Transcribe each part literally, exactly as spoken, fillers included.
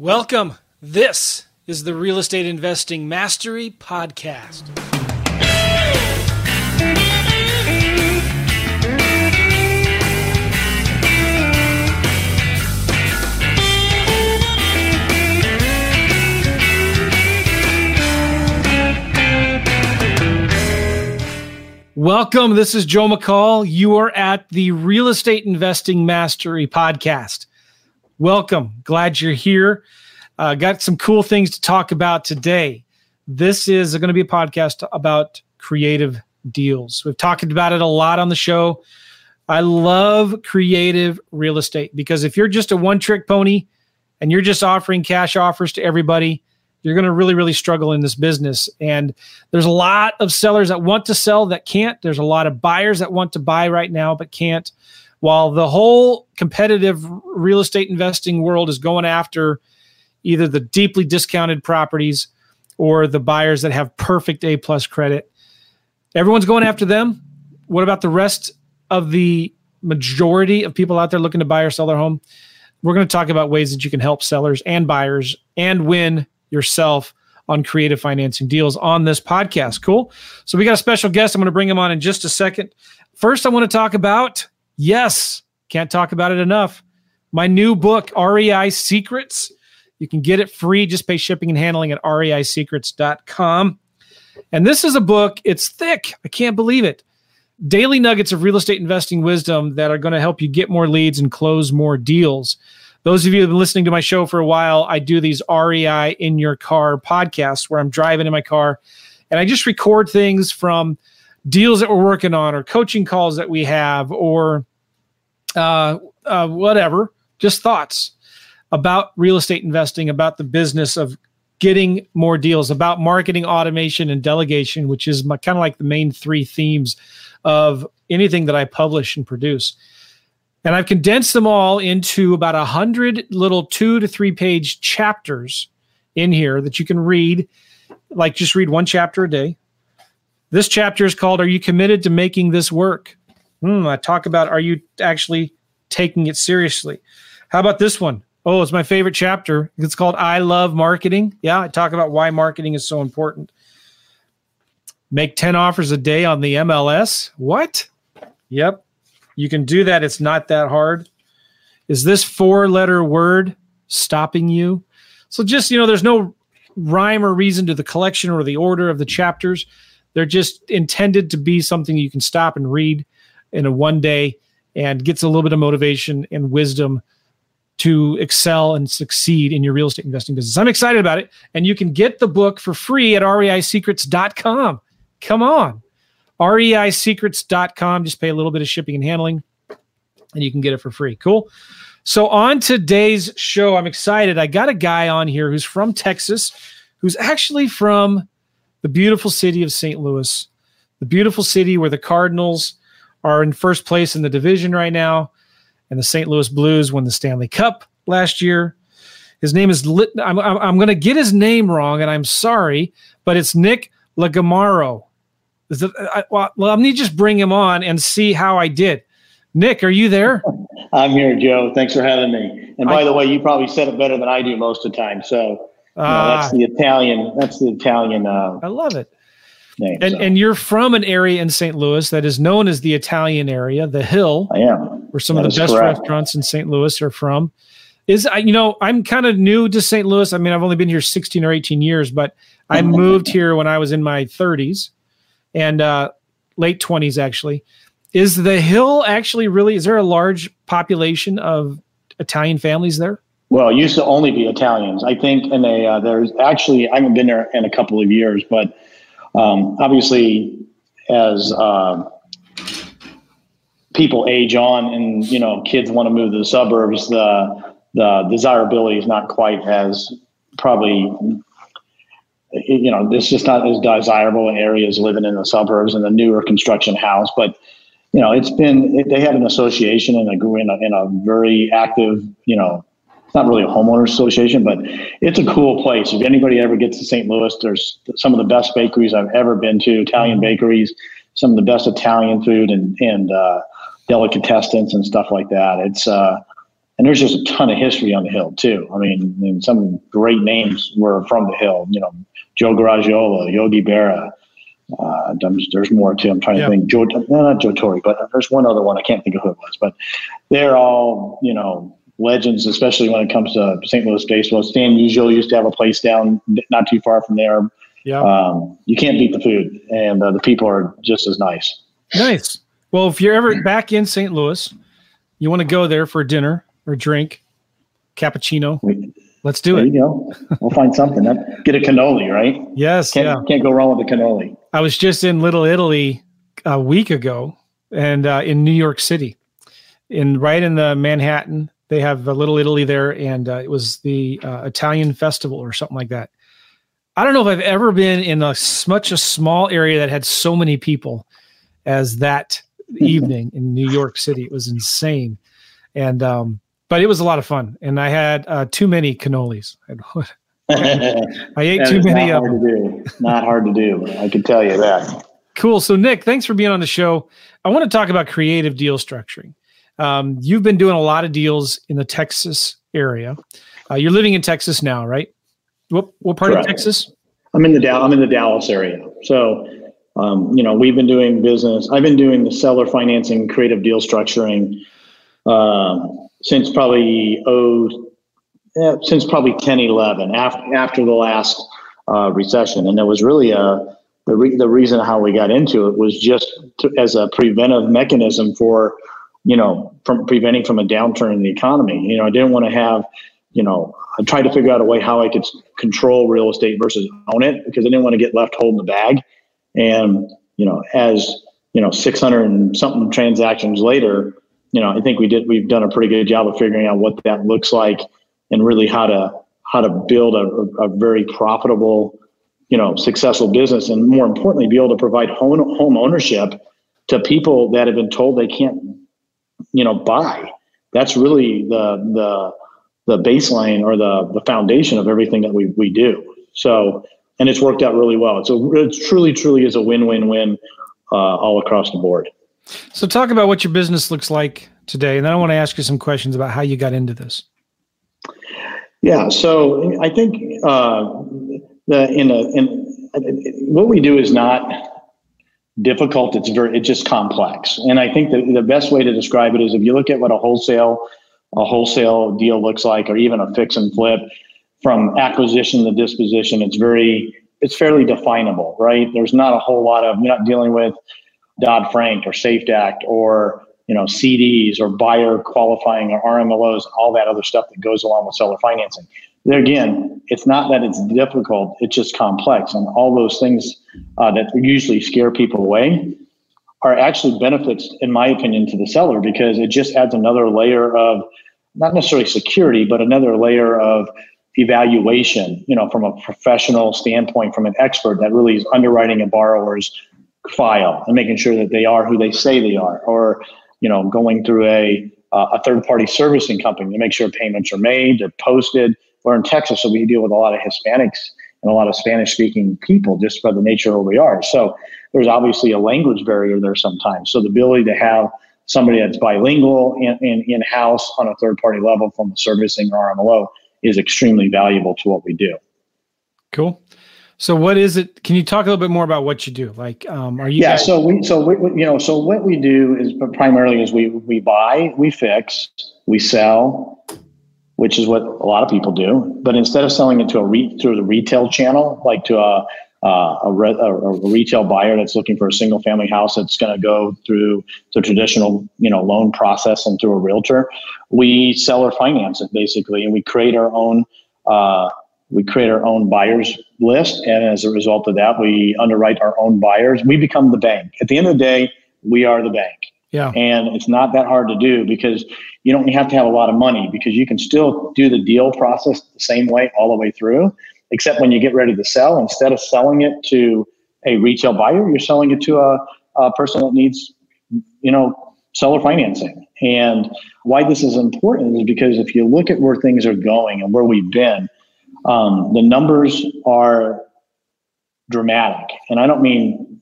Welcome. This is the Real Estate Investing Mastery Podcast. Welcome. This is Joe McCall. You are at the Real Estate Investing Mastery Podcast. Welcome. Glad you're here. Uh, got some cool things to talk about today. This is going to be a podcast about creative deals. We've talked about it a lot on the show. I love creative real estate because if you're just a one-trick pony and you're just offering cash offers to everybody, you're going to really, really struggle in this business. And there's a lot of sellers that want to sell that can't. There's a lot of buyers that want to buy right now but can't. While the whole competitive real estate investing world is going after either the deeply discounted properties or the buyers that have perfect A-plus credit, everyone's going after them. What about the rest of the majority of people out there looking to buy or sell their home? We're going to talk about ways that you can help sellers and buyers and win yourself on creative financing deals on this podcast. Cool. So we got a special guest. I'm going to bring him on in just a second. First, I want to talk about, yes, can't talk about it enough, my new book, R E I Secrets. You can get it free. Just pay shipping and handling at R E I secrets dot com. And this is a book. It's thick. I can't believe it. Daily nuggets of real estate investing wisdom that are going to help you get more leads and close more deals. Those of you who have been listening to my show for a while, I do these R E I in your car podcasts where I'm driving in my car and I just record things from deals that we're working on or coaching calls that we have or uh, uh, whatever, just thoughts about real estate investing, about the business of getting more deals, about marketing, automation, and delegation, which is my, kind of like the main three themes of anything that I publish and produce. And I've condensed them all into about a hundred little two to three page chapters in here that you can read, like just read one chapter a day. This chapter is called, Are You Committed to Making This Work? Hmm, I talk about, are you actually taking it seriously? How about this one? Oh, it's my favorite chapter. It's called, I Love Marketing. Yeah, I talk about why marketing is so important. Make ten offers a day on the M L S. What? Yep. You can do that. It's not that hard. Is this four-letter word stopping you? So just, you know, there's no rhyme or reason to the collection or the order of the chapters. They're just intended to be something you can stop and read in a one day and gets a little bit of motivation and wisdom to excel and succeed in your real estate investing business. I'm excited about it. And you can get the book for free at R E I secrets dot com. Come on. R E I secrets dot com. Just pay a little bit of shipping and handling, and you can get it for free. Cool. So on today's show, I'm excited. I got a guy on here who's from Texas, who's actually from the beautiful city of Saint Louis, the beautiful city where the Cardinals are in first place in the division right now, and the Saint Louis Blues won the Stanley Cup last year. His name is, Lit- I'm, I'm, I'm going to get his name wrong, and I'm sorry, but it's Nick LaGamaro. I, well, let me just bring him on and see how I did. Nick, are you there? I'm here, Joe. Thanks for having me. And by I, the way, you probably said it better than I do most of the time. So uh, know, that's the Italian. That's the Italian. Uh, I love it. Name, and, so. and you're from an area in Saint Louis that is known as the Italian area, the Hill. I am. Where some that of the best correct. restaurants in Saint Louis are from. Is I, you know, I'm kind of new to Saint Louis. I mean, I've only been here sixteen or eighteen years, but I moved here when I was in my thirties. And uh, late twenties, actually. Is the Hill actually really, is there a large population of Italian families there? Well, it used to only be Italians, I think. And they, uh, there's actually, I haven't been there in a couple of years, but um, obviously as uh, people age on and, you know, kids want to move to the suburbs, the, the desirability is not quite as probably, you know, it's just not as desirable an area as living in the suburbs and the newer construction house. But, you know, it's been, it, they had an association and a, in, a, in a very active, you know, it's not really a homeowner association, but it's a cool place. If anybody ever gets to Saint Louis, there's some of the best bakeries I've ever been to, Italian bakeries, some of the best Italian food and, and uh, delicatessens and stuff like that. It's, uh, And there's just a ton of history on the Hill too. I mean, I mean some great names were from the Hill. You know, Joe Garagiola, Yogi Berra. Uh, there's more too. I'm trying yeah. to think. Joe, no, not Joe Torre, but there's one other one. I can't think of who it was. But they're all, you know, legends, especially when it comes to Saint Louis baseball. Stan Musial used to have a place down not too far from there. Yeah, um, you can't beat the food, and uh, the people are just as nice. Nice. Well, if you're ever back in Saint Louis, you want to go there for dinner or drink, cappuccino. Let's do there it. There you go. We'll find something. Get a cannoli, right? Yes. Can't, yeah. can't go wrong with a cannoli. I was just in Little Italy a week ago, and uh, in New York City, in right in the Manhattan. They have a Little Italy there, and uh, it was the uh, Italian festival or something like that. I don't know if I've ever been in a, such a small area that had so many people as that evening in New York City. It was insane. And, um, but it was a lot of fun. And I had uh, too many cannolis. I ate too many of them. Not hard to do. I can tell you that. Cool. So Nick, thanks for being on the show. I want to talk about creative deal structuring. Um, you've been doing a lot of deals in the Texas area. Uh, you're living in Texas now, right? What, what part Correct. of Texas? I'm in the Dallas, I'm in the Dallas area. So, um, you know, we've been doing business. I've been doing the seller financing, creative deal structuring, um, since probably, oh, yeah, since probably ten, eleven after, after the last, uh, recession. And there was really a, the re- the reason how we got into it was just to, as a preventive mechanism for, you know, from preventing from a downturn in the economy. You know, I didn't want to have, you know, I tried to figure out a way how I could control real estate versus own it, because I didn't want to get left holding the bag. And, you know, as, you know, six hundred and something transactions later, you know, I think we did, we've done a pretty good job of figuring out what that looks like and really how to, how to build a, a very profitable, you know, successful business. And more importantly, be able to provide home, home ownership to people that have been told they can't, you know, buy. That's really the, the, the baseline or the, the foundation of everything that we, we do. So, and it's worked out really well. It's a, it truly, truly is a win-win-win uh, all across the board. So talk about what your business looks like today. And then I want to ask you some questions about how you got into this. Yeah. So I think uh, the, in a, in what we do is not difficult. It's very, it's just complex. And I think the, the best way to describe it is if you look at what a wholesale a wholesale deal looks like, or even a fix and flip, from acquisition to disposition, it's very, it's fairly definable, right? There's not a whole lot of, you're not dealing with Dodd-Frank or Safe Act or, you know, C Ds or buyer qualifying or R M L Os, all that other stuff that goes along with seller financing. There again, it's not that it's difficult, it's just complex. And all those things uh, that usually scare people away are actually benefits, in my opinion, to the seller, because it just adds another layer of not necessarily security, but another layer of evaluation, you know, from a professional standpoint, from an expert that really is underwriting a borrower's file and making sure that they are who they say they are, or, you know, going through a, uh, a third-party servicing company to make sure payments are made, they're posted. We're in Texas, so we deal with a lot of Hispanics and a lot of Spanish-speaking people just by the nature of where we are. So there's obviously a language barrier there sometimes. So the ability to have somebody that's bilingual and in, in, in-house on a third-party level from the servicing or R M L O is extremely valuable to what we do. Cool. So what is it? Can you talk a little bit more about what you do? Like, um, are you? Yeah. Guys- so we, so we, you know, so what we do is primarily is we, we buy, we fix, we sell, which is what a lot of people do. But instead of selling it to a re- through the retail channel, like to a, Uh, a, re- a retail buyer that's looking for a single family house that's going to go through the traditional, you know, loan process and through a realtor, we sell or finance it basically, and we create our own uh, we create our own buyers list, and as a result of that, we underwrite our own buyers. We become the bank. At the end of the day, we are the bank. Yeah, and it's not that hard to do because you don't have to have a lot of money, because you can still do the deal process the same way all the way through. Except when you get ready to sell, instead of selling it to a retail buyer, you're selling it to a, a person that needs, you know, seller financing. And why this is important is because if you look at where things are going and where we've been, um, the numbers are dramatic. And I don't mean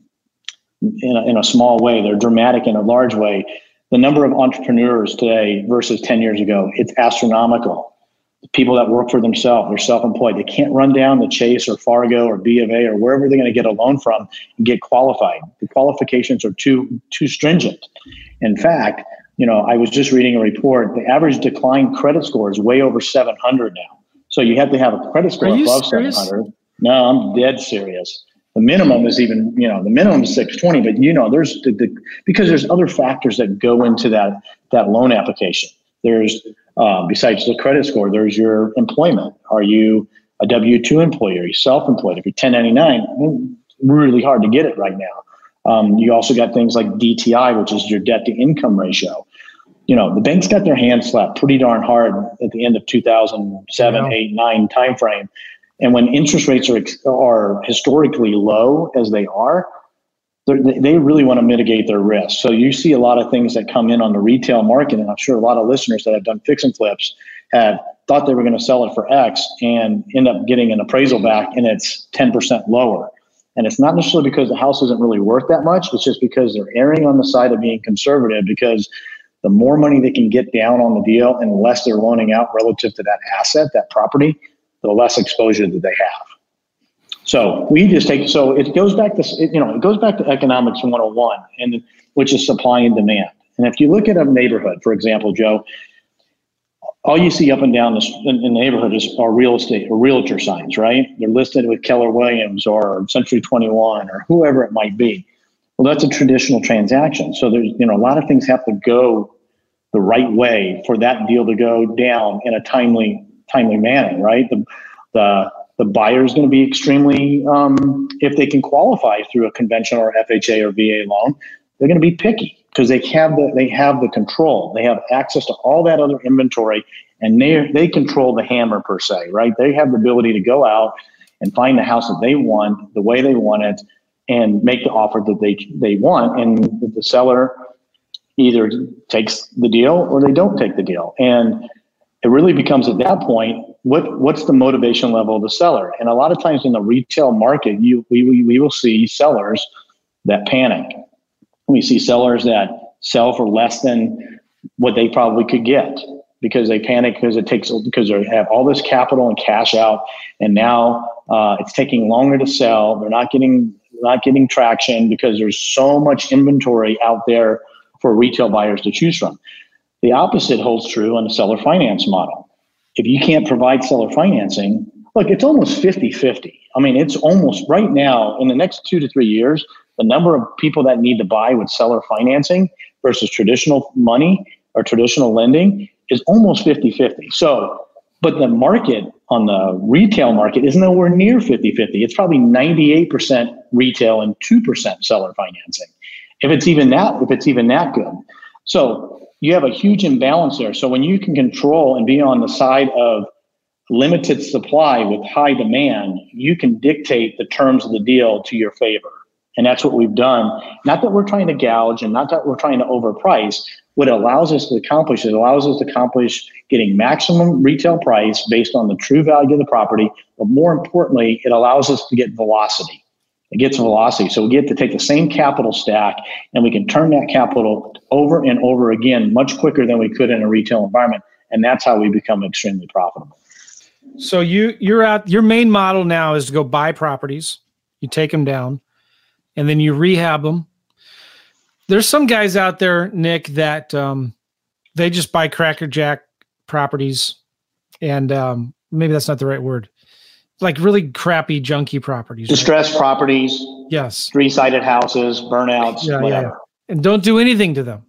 in a, in a small way, they're dramatic in a large way. The number of entrepreneurs today versus ten years ago, it's astronomical. The people that work for themselves, they're self-employed. They can't run down to Chase or Fargo or B of A or wherever they're going to get a loan from and get qualified. The qualifications are too too stringent. In fact, you know, I was just reading a report. The average decline credit score is way over seven hundred now. So you have to have a credit score above serious? seven hundred. No, I'm dead serious. The minimum is even, you know, the minimum is six twenty, but you know, there's the, the because there's other factors that go into that that loan application. There's uh, besides the credit score, there's your employment. Are you a W two employee? Are you self-employed? If you're ten ninety-nine, really hard to get it right now. Um, you also got things like D T I, which is your debt to income ratio. You know, the banks got their hands slapped pretty darn hard at the end of two thousand seven, yeah. eight, nine timeframe. And when interest rates are are historically low as they are, they really want to mitigate their risk. So you see a lot of things that come in on the retail market, and I'm sure a lot of listeners that have done fix and flips have thought they were going to sell it for X and end up getting an appraisal back, and it's ten percent lower. And it's not necessarily because the house isn't really worth that much. It's just because they're erring on the side of being conservative, because the more money they can get down on the deal and less they're loaning out relative to that asset, that property, the less exposure that they have. So we just take, so it goes back to, you know, it goes back to economics one oh one, and which is supply and demand. And if you look at a neighborhood, for example, Joe, all you see up and down the, in the neighborhood is our real estate or realtor signs, right? They're listed with Keller Williams or century twenty-one or whoever it might be. Well, that's a traditional transaction. So there's, you know, a lot of things have to go the right way for that deal to go down in a timely timely manner, right? The the, the buyer is going to be extremely, um, if they can qualify through a conventional or F H A or V A loan, they're going to be picky because they have the they have the control. They have access to all that other inventory, and they they control the hammer per se, right? They have the ability to go out and find the house that they want, the way they want it, and make the offer that they they want. And the seller either takes the deal or they don't take the deal. And it really becomes at that point, what what's the motivation level of the seller? And a lot of times in the retail market, you we we, we will see sellers that panic. We see sellers that sell for less than what they probably could get because they panic because it takes because they have all this capital and cash out, and now uh, it's taking longer to sell. They're not getting not getting traction because there's so much inventory out there for retail buyers to choose from. The opposite holds true on the seller finance model. If you can't provide seller financing, look, it's almost fifty-fifty. I mean, it's almost right now in the next two to three years, the number of people that need to buy with seller financing versus traditional money or traditional lending is almost fifty-fifty. So, but the market on the retail market is nowhere near fifty-fifty. It's probably ninety-eight percent retail and two percent seller financing. If it's even that, if it's even that good. So, you have a huge imbalance there. So when you can control and be on the side of limited supply with high demand, you can dictate the terms of the deal to your favor. And that's what we've done. Not that we're trying to gouge and not that we're trying to overprice. What it allows us to accomplish, it allows us to accomplish getting maximum retail price based on the true value of the property. But more importantly, it allows us to get velocity. It gets velocity. So we get to take the same capital stack and we can turn that capital over and over again much quicker than we could in a retail environment. And that's how we become extremely profitable. So you, you're out, your main model now is to go buy properties, you take them down, and then you rehab them. There's some guys out there, Nick, that um, they just buy crackerjack properties. And um, maybe that's not the right word. Like really crappy, junky properties. Distressed right? properties. Yes. Three-sided houses, burnouts, yeah, whatever. Yeah, yeah. And don't do anything to them.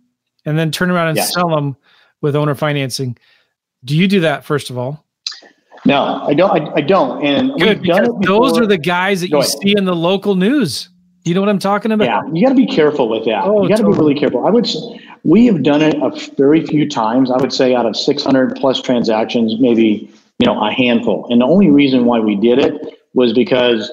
And then turn around and yes. sell them with owner financing. Do you do that, first of all? No, I don't. I, I don't. And Good, we've done it those are the guys that you see in the local news. Do you know what I'm talking about? Yeah, you got to be careful with that. Oh, you got to totally. be really careful. I would say we have done it a very few times. I would say out of six hundred plus transactions, maybe you know, a handful. And the only reason why we did it was because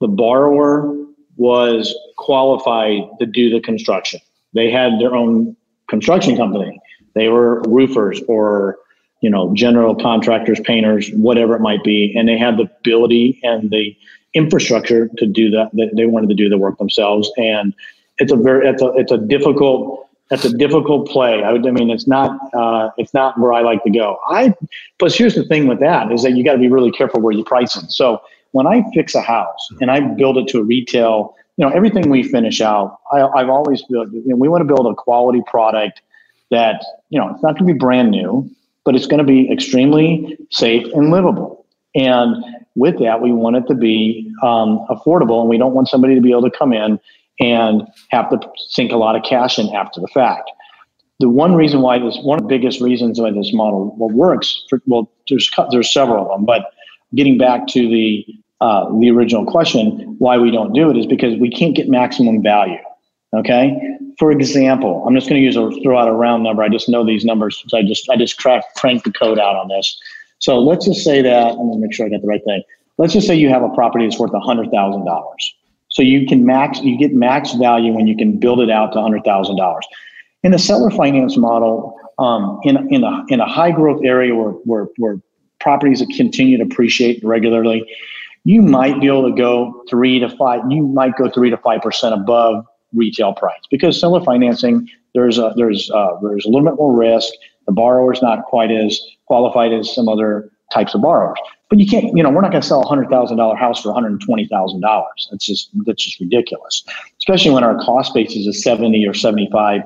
the borrower was qualified to do the construction. They had their own construction company. They were roofers or, you know, general contractors, painters, whatever it might be. And they had the ability and the infrastructure to do that. They wanted to do the work themselves. And it's a very, it's a, it's a difficult That's a difficult play. I, would, I mean, it's not uh, it's not where I like to go. I plus here's the thing with that is that you got to be really careful where you're pricing. So when I fix a house and I build it to a retail, you know, everything we finish out, I, I've always built. You know, we want to build a quality product that you know it's not going to be brand new, but it's going to be extremely safe and livable. And with that, we want it to be um, affordable, and we don't want somebody to be able to come in and have to sink a lot of cash in after the fact. The one reason why this, one of the biggest reasons why this model well, works, for, well, there's there's several of them, but getting back to the uh, the original question, why we don't do it is because we can't get maximum value, okay? For example, I'm just gonna use a, throw out a round number. I just know these numbers, so I just, I just cracked, cranked the code out on this. So let's just say that, I'm gonna make sure I got the right thing. Let's just say you have a property that's worth one hundred thousand dollars. So you can max, you get max value when you can build it out to one hundred thousand dollars. In the seller finance model, um, in in a in a high growth area where where where properties continue to appreciate regularly, you might be able to go three to five. You might go three to five percent above retail price because seller financing there's a there's a, there's a little bit more risk. The borrower's not quite as qualified as some other types of borrowers. But you can't, you know, we're not going to sell a one hundred thousand dollars house for one hundred twenty thousand dollars. That's just, that's just ridiculous, especially when our cost basis is seventy or seventy-five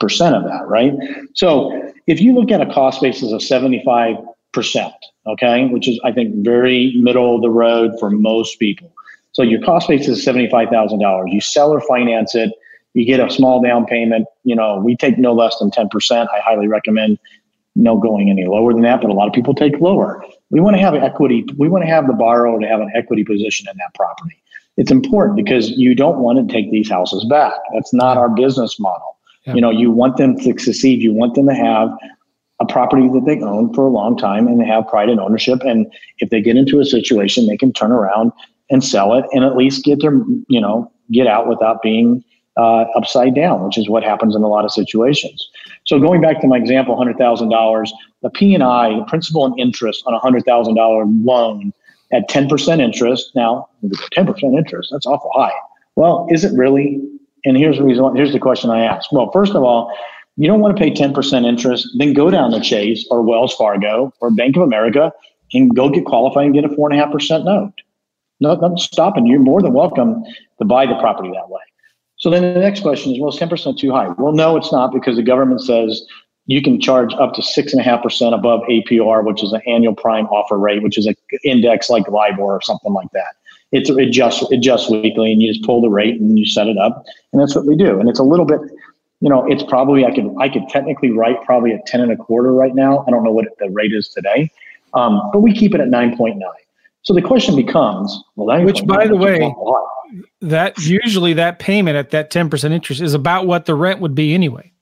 percent of that, right? So if you look at a cost basis of seventy-five percent, okay, which is, I think, very middle of the road for most people. So your cost basis is seventy-five thousand dollars. You sell or finance it. You get a small down payment. You know, we take no less than ten percent. I highly recommend no going any lower than that, but a lot of people take lower. We want to have equity. We want to have the borrower to have an equity position in that property. It's important because you don't want to take these houses back. That's not our business model. Yeah. You know, you want them to succeed. You want them to have a property that they own for a long time and they have pride in ownership. And if they get into a situation, they can turn around and sell it and at least get their, you know, get out without being uh, upside down, which is what happens in a lot of situations. So going back to my example, one hundred thousand dollars, the P and I, principal and interest on a one hundred thousand dollars loan at ten percent interest. Now, ten percent interest, that's awful high. Well, is it really? And here's the reason, here's the question I ask. Well, first of all, you don't want to pay ten percent interest, then go down to Chase or Wells Fargo or Bank of America and go get qualified and get a four point five percent note. No, I'm stopping. You're more than welcome to buy the property that way. So then the next question is, well, is ten percent too high? Well, no, it's not, because the government says you can charge up to six point five percent above A P R, which is an annual prime offer rate, which is an index like LIBOR or something like that. It's adjust, adjust weekly, and you just pull the rate and you set it up, and that's what we do. And it's a little bit, you know, it's probably, I could I could technically write probably at ten and a quarter right now. I don't know what the rate is today, um, but we keep it at nine point nine. So the question becomes, well, which, by the way, that usually that payment at that ten percent interest is about what the rent would be anyway.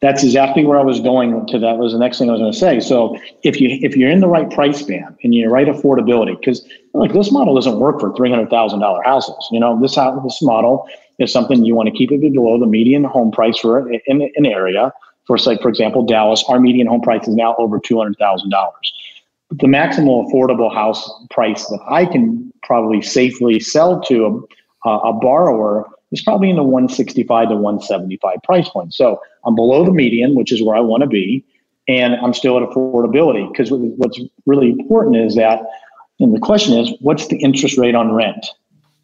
That's exactly where I was going to. That was the next thing I was going to say. So if you, if you're in the right price band and you're right affordability, because like this model doesn't work for three hundred thousand dollars houses, you know, this, this model is something you want to keep it below the median home price for in an area. For like, for example, Dallas, our median home price is now over two hundred thousand dollars. The maximal affordable house price that I can probably safely sell to a, a borrower is probably in the one sixty-five to one seventy-five price point. So I'm below the median, which is where I want to be, and I'm still at affordability, because what's really important is that, and the question is, what's the interest rate on rent?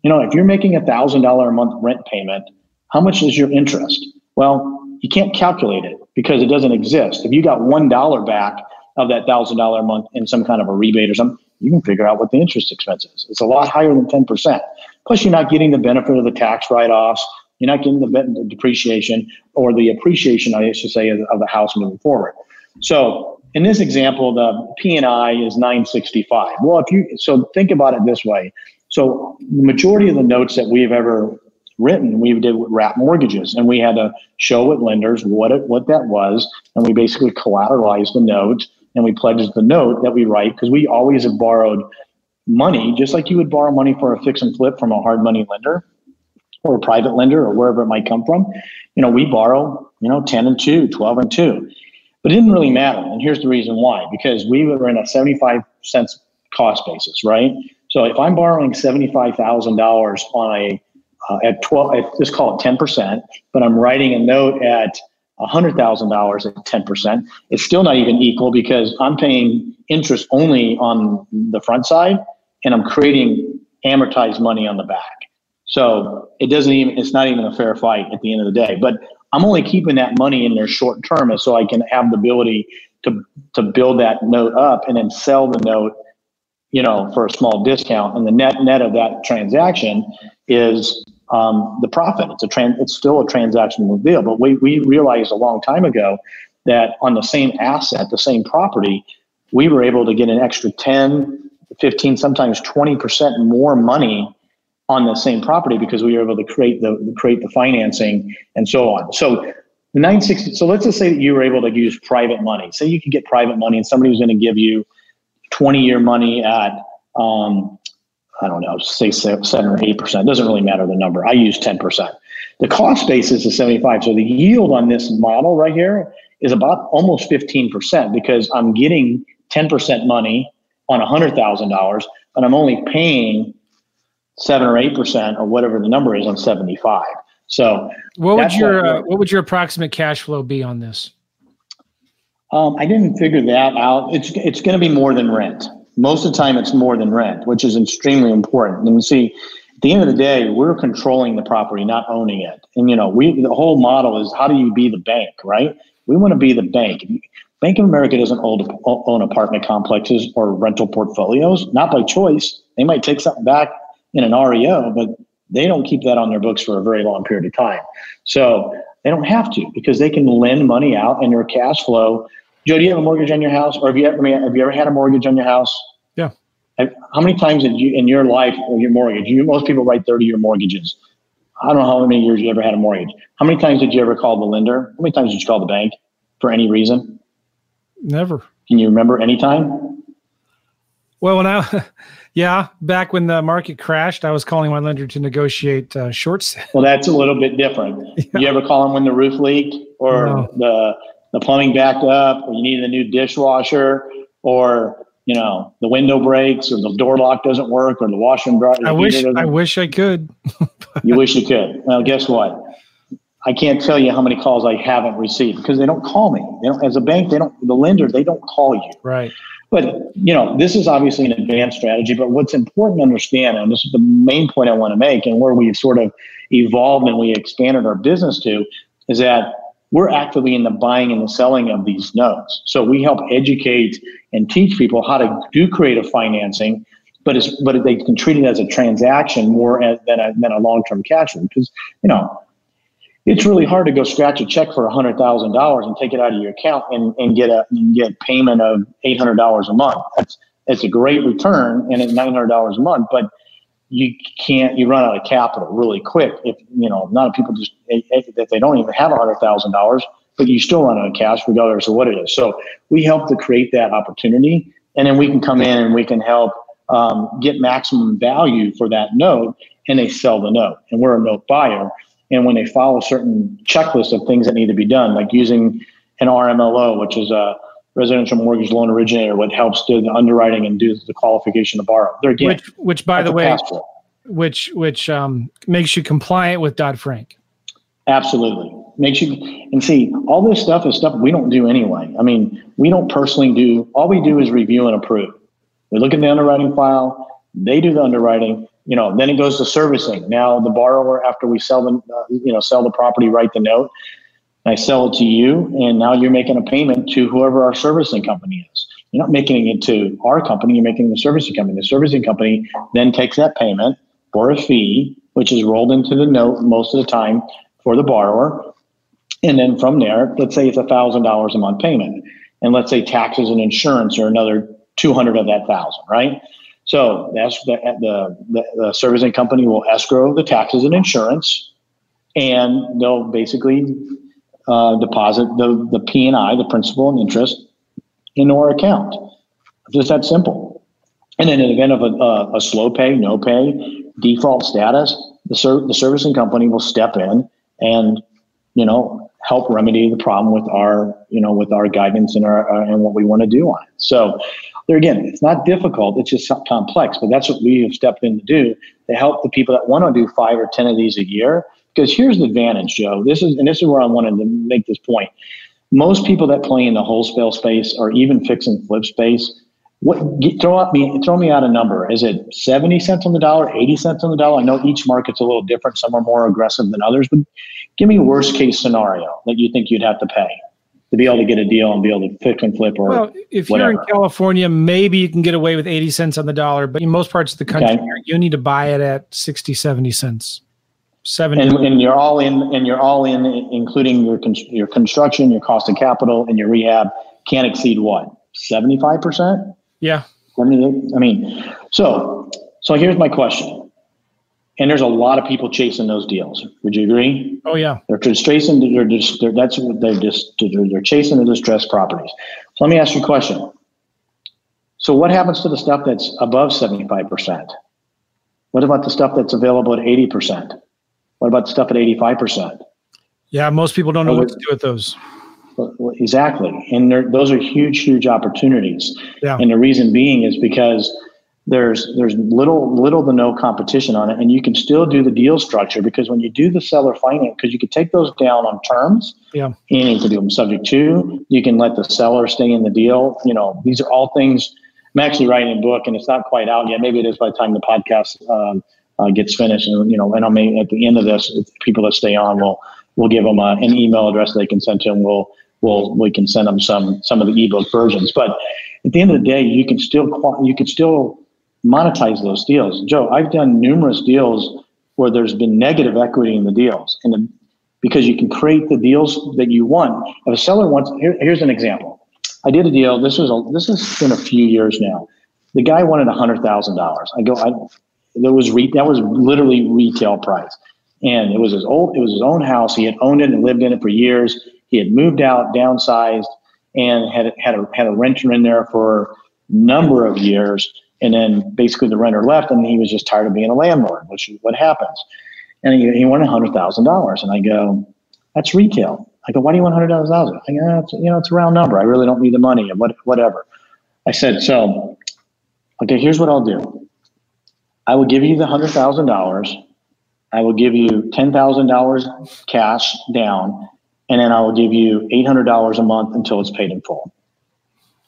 You know, if you're making a one thousand dollars a month rent payment, how much is your interest? Well, you can't calculate it because it doesn't exist. If you got one dollar back of that one thousand dollars a month in some kind of a rebate or something, you can figure out what the interest expense is. It's a lot higher than ten percent. Plus, you're not getting the benefit of the tax write-offs. You're not getting the depreciation or the appreciation, I should say, of the house moving forward. So in this example, the P and I is nine sixty-five. Well, if you so think about it this way. So the majority of the notes that we've ever written, we did with wrap mortgages, and we had to show with lenders what it, what that was, and we basically collateralized the note. And we pledged the note that we write, because we always have borrowed money, just like you would borrow money for a fix and flip from a hard money lender or a private lender or wherever it might come from. You know, we borrow, you know, ten and two, twelve and two, but it didn't really matter. And here's the reason why, because we were in a seventy-five cents cost basis, right? So if I'm borrowing seventy-five thousand dollars on a, uh, at twelve, let's call it ten percent, but I'm writing a note at one hundred thousand dollars at ten percent, it's still not even equal because I'm paying interest only on the front side and I'm creating amortized money on the back. So it doesn't even, it's not even a fair fight at the end of the day, but I'm only keeping that money in there short term. And so I can have the ability to, to build that note up and then sell the note, you know, for a small discount. And the net net of that transaction is um, the profit. It's a trans, it's still a transactional deal, but we, we realized a long time ago that on the same asset, the same property, we were able to get an extra ten, fifteen, sometimes twenty percent more money on the same property because we were able to create the create the financing and so on. So the nine sixty, so let's just say that you were able to use private money. Say you could get private money and somebody was going to give you twenty year money at, um, I don't know, say seven or eight percent. It doesn't really matter the number. I use ten percent. The cost basis is seventy-five. So the yield on this model right here is about almost fifteen percent because I'm getting ten percent money on one hundred thousand dollars and I'm only paying seven or eight percent or whatever the number is on seventy-five. So what would your uh, what would your approximate cash flow be on this? Um, I didn't figure that out. It's it's going to be more than rent. Most of the time, it's more than rent, which is extremely important. And you see, at the end of the day, we're controlling the property, not owning it. And you know, we the whole model is how do you be the bank, right? We want to be the bank. Bank of America doesn't own, own apartment complexes or rental portfolios, not by choice. They might take something back in an R E O, but they don't keep that on their books for a very long period of time. So they don't have to because they can lend money out and your cash flow. Joe, do you have a mortgage on your house? Or have you, I mean, have you ever had a mortgage on your house? Yeah. How many times did you in your life or your mortgage? You, most people write thirty year mortgages. I don't know how many years you ever had a mortgage. How many times did you ever call the lender? How many times did you call the bank for any reason? Never. Can you remember any time? Well, when I, yeah, back when the market crashed, I was calling my lender to negotiate uh, shorts. Well, that's a little bit different. Yeah. You ever call them when the roof leaked or no. the the plumbing backed up or you needed a new dishwasher or, you know, the window breaks or the door lock doesn't work or the washer and dryer. I wish I wish I could. You wish you could. Well, guess what? I can't tell you how many calls I haven't received because they don't call me. They don't, as a bank, they don't, the lender, they don't call you. Right. But, you know, this is obviously an advanced strategy, but what's important to understand, and this is the main point I want to make and where we've sort of evolved and we expanded our business to, is that we're actively in the buying and the selling of these notes. So we help educate and teach people how to do creative financing, but it's, but they can treat it as a transaction more as, than a, than a long-term cash flow because, you know, it's really hard to go scratch a check for one hundred thousand dollars and take it out of your account and, and get a and get payment of eight hundred dollars a month. That's, that's a great return and it's nine hundred dollars a month, but you can't, you run out of capital really quick. If, you know, a lot of people just, that they don't even have one hundred thousand dollars, but you still run out of cash regardless of what it is. So we help to create that opportunity and then we can come in and we can help um, get maximum value for that note and they sell the note and we're a note buyer. And when they follow certain checklists of things that need to be done, like using an R M L O, which is a residential mortgage loan originator, what helps do the underwriting and do the qualification to borrow. They're getting, which, which, by the way, which which um, makes you compliant with Dodd-Frank. Absolutely. Makes you, and see, all this stuff is stuff we don't do anyway. I mean, we don't personally do, all we do is review and approve. We look at the underwriting file, they do the underwriting. You know, then it goes to servicing. Now the borrower, after we sell them, uh, you know, sell the property, write the note, I sell it to you, and now you're making a payment to whoever our servicing company is. You're not making it to our company; you're making the servicing company. The servicing company then takes that payment for a fee, which is rolled into the note most of the time for the borrower, and then from there, let's say it's a thousand dollars a month payment, and let's say taxes and insurance are another two hundred of that thousand, right? So that's the, the, the, the servicing company will escrow the taxes and insurance, and they'll basically uh, deposit the, the P and I, the principal and interest, into our account. It's just that simple. And in the event of a, a, a slow pay, no pay, default status, the, ser the servicing company will step in and, you know, help remedy the problem with our, you know, with our guidance and our, our and what we want to do on it. So there again, it's not difficult. It's just complex, but that's what we have stepped in to do to help the people that want to do five or ten of these a year Because here's the advantage, Joe. This is, and this is where I wanted to make this point. Most people that play in the wholesale space or even fix and flip space, what get, throw out me throw me out a number. Is it seventy cents on the dollar, eighty cents on the dollar? I know each market's a little different. Some are more aggressive than others, but give me worst case scenario that you think you'd have to pay to be able to get a deal and be able to pick and flip or well, if whatever. You're in California, maybe you can get away with eighty cents on the dollar, but in most parts of the country, okay. you need to buy it at sixty, seventy cents. seventy. And, and you're all in, and you're all in, including your con- your construction, your cost of capital, and your rehab can't exceed what? seventy-five percent? Yeah. I mean, so, so here's my question. And there's a lot of people chasing those deals. Would you agree? Oh yeah, they're just chasing. They're just. They're, that's what they're just. They're, they're chasing the distressed properties. So let me ask you a question. So what happens to the stuff that's above seventy-five percent? What about the stuff that's available at eighty percent? What about the stuff at eighty-five percent? Yeah, most people don't know what to do with those. Exactly, and those are huge, huge opportunities. Yeah. And the reason being is because There's there's little little to no competition on it, and you can still do the deal structure because when you do the seller finance, because you can take those down on terms, yeah, and you can do them subject to. You can let the seller stay in the deal. You know, these are all things. I'm actually writing a book, and it's not quite out yet. Maybe it is by the time the podcast um, uh, gets finished, and you know, and I may at the end of this, people that stay on will will give them a, an email address they can send to, and we'll we'll we can send them some some of the ebook versions. But at the end of the day, you can still you can still monetize those deals. Joe, I've done numerous deals where there's been negative equity in the deals, and the, because you can create the deals that you want. If a seller wants, here, here's an example. I did a deal. This was a, this has been a few years now. The guy wanted a hundred thousand dollars. I go, I, there was re, that was literally retail price, and it was his old, it was his own house. He had owned it and lived in it for years. He had moved out, downsized, and had had a had a renter in there for a number of years. And then basically the renter left, and he was just tired of being a landlord, which is what happens. And he, he wanted one hundred thousand dollars. And I go, that's retail. I go, why do you want one hundred thousand dollars? I go, it's, you know, it's a round number. I really don't need the money and what, whatever. I said, so, okay, here's what I'll do. I will give you the one hundred thousand dollars. I will give you ten thousand dollars cash down, and then I will give you eight hundred dollars a month until it's paid in full.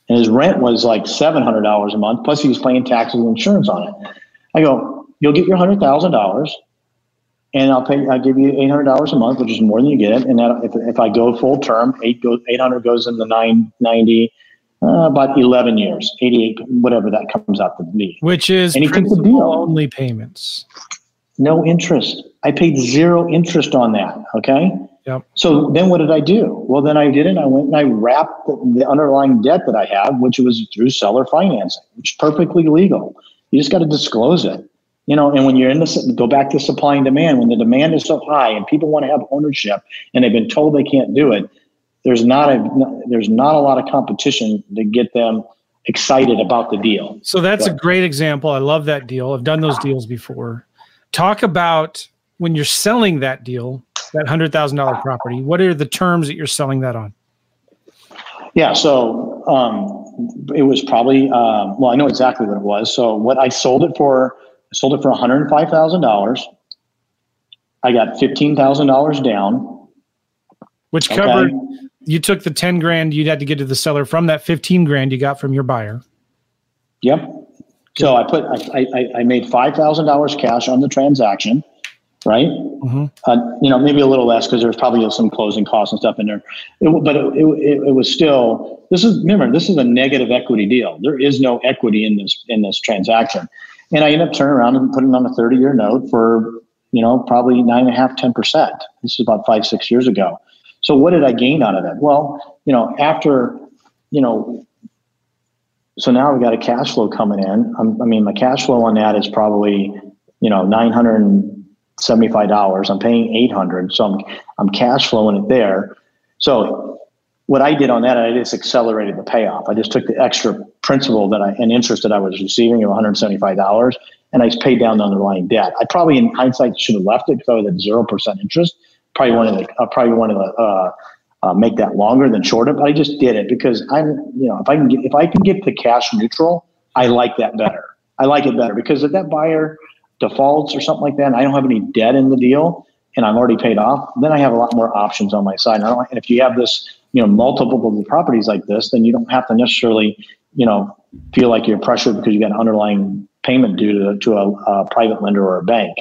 And his rent was like seven hundred dollars a month, plus he was paying taxes and insurance on it. I go, you'll get your one hundred thousand dollars, and I'll pay. I'll give you eight hundred dollars a month, which is more than you get. And that, if, if I go full term, eight goes, eight hundred goes into nine ninety, uh, about eleven years, eighty-eight, whatever that comes out to be. Which is and he principal took the deal. Only payments. No interest. I paid zero interest on that, okay? Yep. So then what did I do? Well, then I did it. I went and I wrapped the underlying debt that I have, which was through seller financing, which is perfectly legal. You just got to disclose it. You know, and when you're in the, go back to supply and demand, when the demand is so high and people want to have ownership and they've been told they can't do it, there's not a, there's not a lot of competition to get them excited about the deal. So that's but, a great example. I love that deal. I've done those deals before. Talk about when you're selling that deal, that one hundred thousand dollars property, what are the terms that you're selling that on? Yeah, so um, it was probably, um, well, I know exactly what it was. So what I sold it for, I sold it for one hundred five thousand dollars. I got fifteen thousand dollars down. Which covered, okay. You took the ten grand you'd had to get to the seller from that fifteen grand you got from your buyer. Yep. So I put, I, I, I made five thousand dollars cash on the transaction. Right? Mm-hmm. Uh, you know, maybe a little less because there's probably some closing costs and stuff in there. It, but it, it, it was still, this is, remember, this is a negative equity deal. There is no equity in this, in this transaction. And I ended up turning around and putting on a thirty year note for, you know, probably nine and a half, ten percent. This is about five, six years ago. So what did I gain out of that? Well, you know, after, you know, so now we got a cash flow coming in. I'm, I mean, my cash flow on that is probably, you know, nine hundred seventy-five dollars. I'm paying eight hundred, so I'm I'm cash flowing it there. So what I did on that, I just accelerated the payoff. I just took the extra principal that I and interest that I was receiving of one hundred seventy-five dollars, and I just paid down the underlying debt. I probably, in hindsight, should have left it because I was at zero percent interest. Probably wanted to, I probably wanted to uh, uh, make that longer than shorter, but I just did it because I'm, you know, if I can get, if I can get to cash neutral, I like that better. I like it better because if that buyer defaults or something like that, and I don't have any debt in the deal, and I'm already paid off, then I have a lot more options on my side. And, I don't, and if you have this, you know, multiple properties like this, then you don't have to necessarily, you know, feel like you're pressured because you got an underlying payment due to, to a, a private lender or a bank.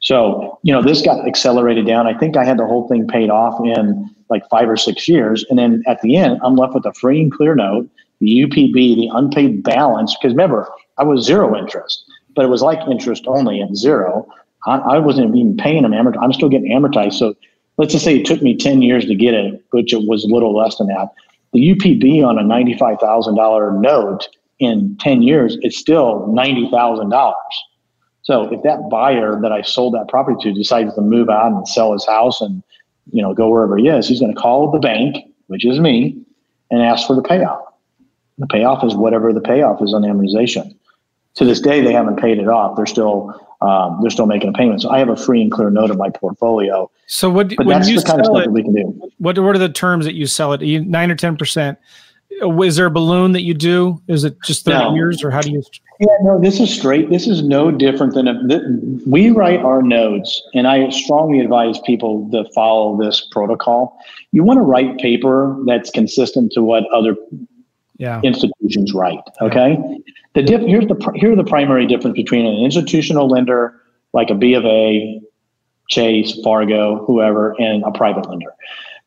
So, you know, this got accelerated down. I think I had the whole thing paid off in like five or six years. And then at the end, I'm left with a free and clear note, the U P B, the unpaid balance, because remember, I was zero interest, but it was like interest only at zero. I, I wasn't even paying an amortized. I'm still getting amortized. So let's just say it took me ten years to get it, which it was a little less than that. The U P B on a ninety-five thousand dollars note in ten years, it's still ninety thousand dollars. So if that buyer that I sold that property to decides to move out and sell his house and, you know, go wherever he is, he's going to call the bank, which is me, and ask for the payoff. The payoff is whatever the payoff is on amortization. To this day, they haven't paid it off. They're still um, they're still making a payment. So I have a free and clear note of my portfolio. So what? Do, but when that's you the kind of stuff it, that we can do. What What are the terms that you sell it? You, nine or ten percent. Is there a balloon that you do? Is it just thirty no. years, or how do you? Yeah, no, this is straight. This is no different than a, th- we write our notes, and I strongly advise people to follow this protocol. You want to write paper that's consistent to what other yeah. institutions write. Okay, yeah. the diff- here's the pr- here are the primary difference between an institutional lender like a B of A, Chase, Fargo, whoever, and a private lender.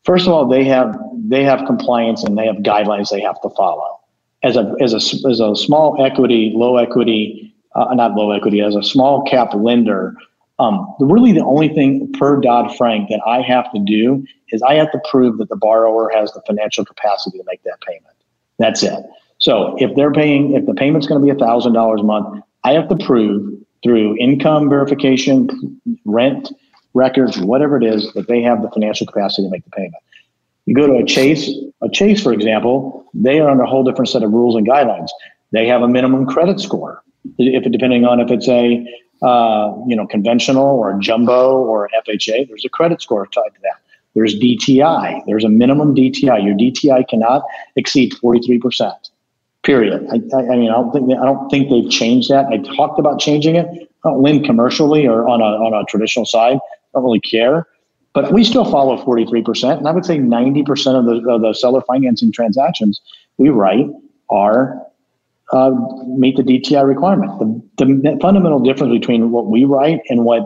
First of all, they have they have compliance and they have guidelines they have to follow. As a as a as a small equity, low equity, uh, not low equity, as a small cap lender, um, really the only thing per Dodd-Frank that I have to do is I have to prove that the borrower has the financial capacity to make that payment. That's it. So if they're paying, if the payment's going to be one thousand dollars a month, I have to prove through income verification, rent records, whatever it is, that they have the financial capacity to make the payment. You go to a Chase, a Chase, for example, they are under a whole different set of rules and guidelines. They have a minimum credit score, if depending on if it's a uh, you know conventional or a jumbo or F H A. There's a credit score tied to that. There's D T I. There's a minimum D T I. Your D T I cannot exceed forty-three percent. Period. I, I mean, I don't think they, I don't think they've changed that. I talked about changing it. I don't lend commercially or on a on a traditional side. I don't really care. But we still follow forty-three percent, and I would say ninety percent of the, of the seller financing transactions we write are uh, meet the D T I requirement. The, the fundamental difference between what we write and what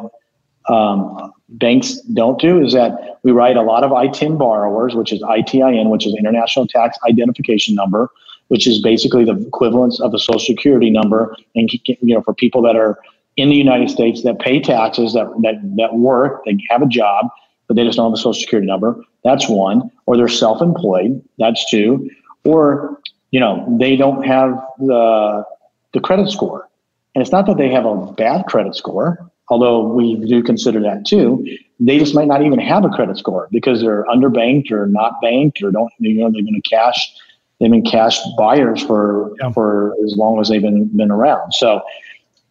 um, banks don't do is that we write a lot of I T I N borrowers, which is I T I N, which is International Tax Identification Number, which is basically the equivalence of a Social Security number, and you know for people that are in the United States that pay taxes, that that that work, they have a job, but they just don't have a Social Security number. That's one. Or they're self-employed. That's two. Or, you know, they don't have the the credit score. And it's not that they have a bad credit score, although we do consider that too. They just might not even have a credit score because they're underbanked or not banked or don't, you know, they've been a cash, they've been cash buyers for, yeah. for as long as they've been, been around. So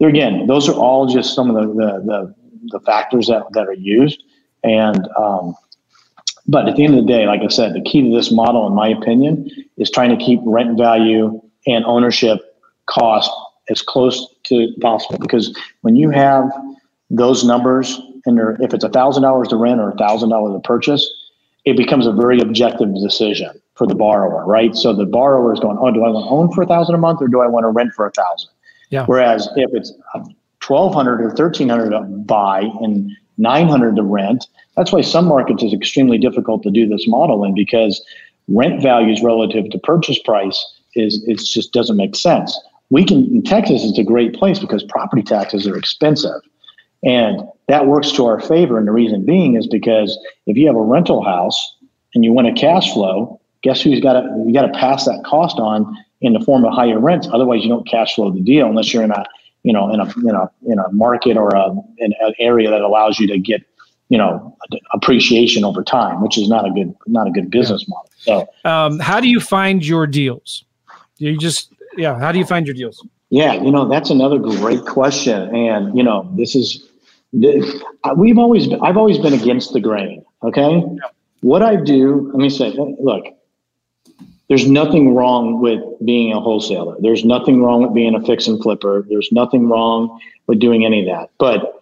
there again, those are all just some of the, the, the, the factors that, that are used. And, um, but at the end of the day, like I said, the key to this model, in my opinion, is trying to keep rent value and ownership cost as close to possible. Because when you have those numbers, and if it's one thousand dollars to rent or one thousand dollars to purchase, it becomes a very objective decision for the borrower, right? So the borrower is going, oh, do I want to own for one thousand dollars a month or do I want to rent for one thousand dollars? Yeah. Whereas if it's twelve hundred dollars or thirteen hundred dollars to buy and nine hundred dollars to rent, that's why some markets is extremely difficult to do this model in, because rent values relative to purchase price is, it just doesn't make sense. We can, in Texas, it's a great place because property taxes are expensive and that works to our favor. And the reason being is because if you have a rental house and you want a cash flow, guess who's got to, you got to pass that cost on in the form of higher rents. Otherwise you don't cash flow the deal unless you're in a, you know, in a, in a, in a market or a, in an area that allows you to get, you know, appreciation over time, which is not a good, not a good business yeah. model. So, um, how do you find your deals? Do you just, yeah. How do you find your deals? Yeah. You know, that's another great question. And, you know, this is, this, we've always, I've always been against the grain. Okay. Yeah. What I do, let me say, look, there's nothing wrong with being a wholesaler. There's nothing wrong with being a fix and flipper. There's nothing wrong with doing any of that. But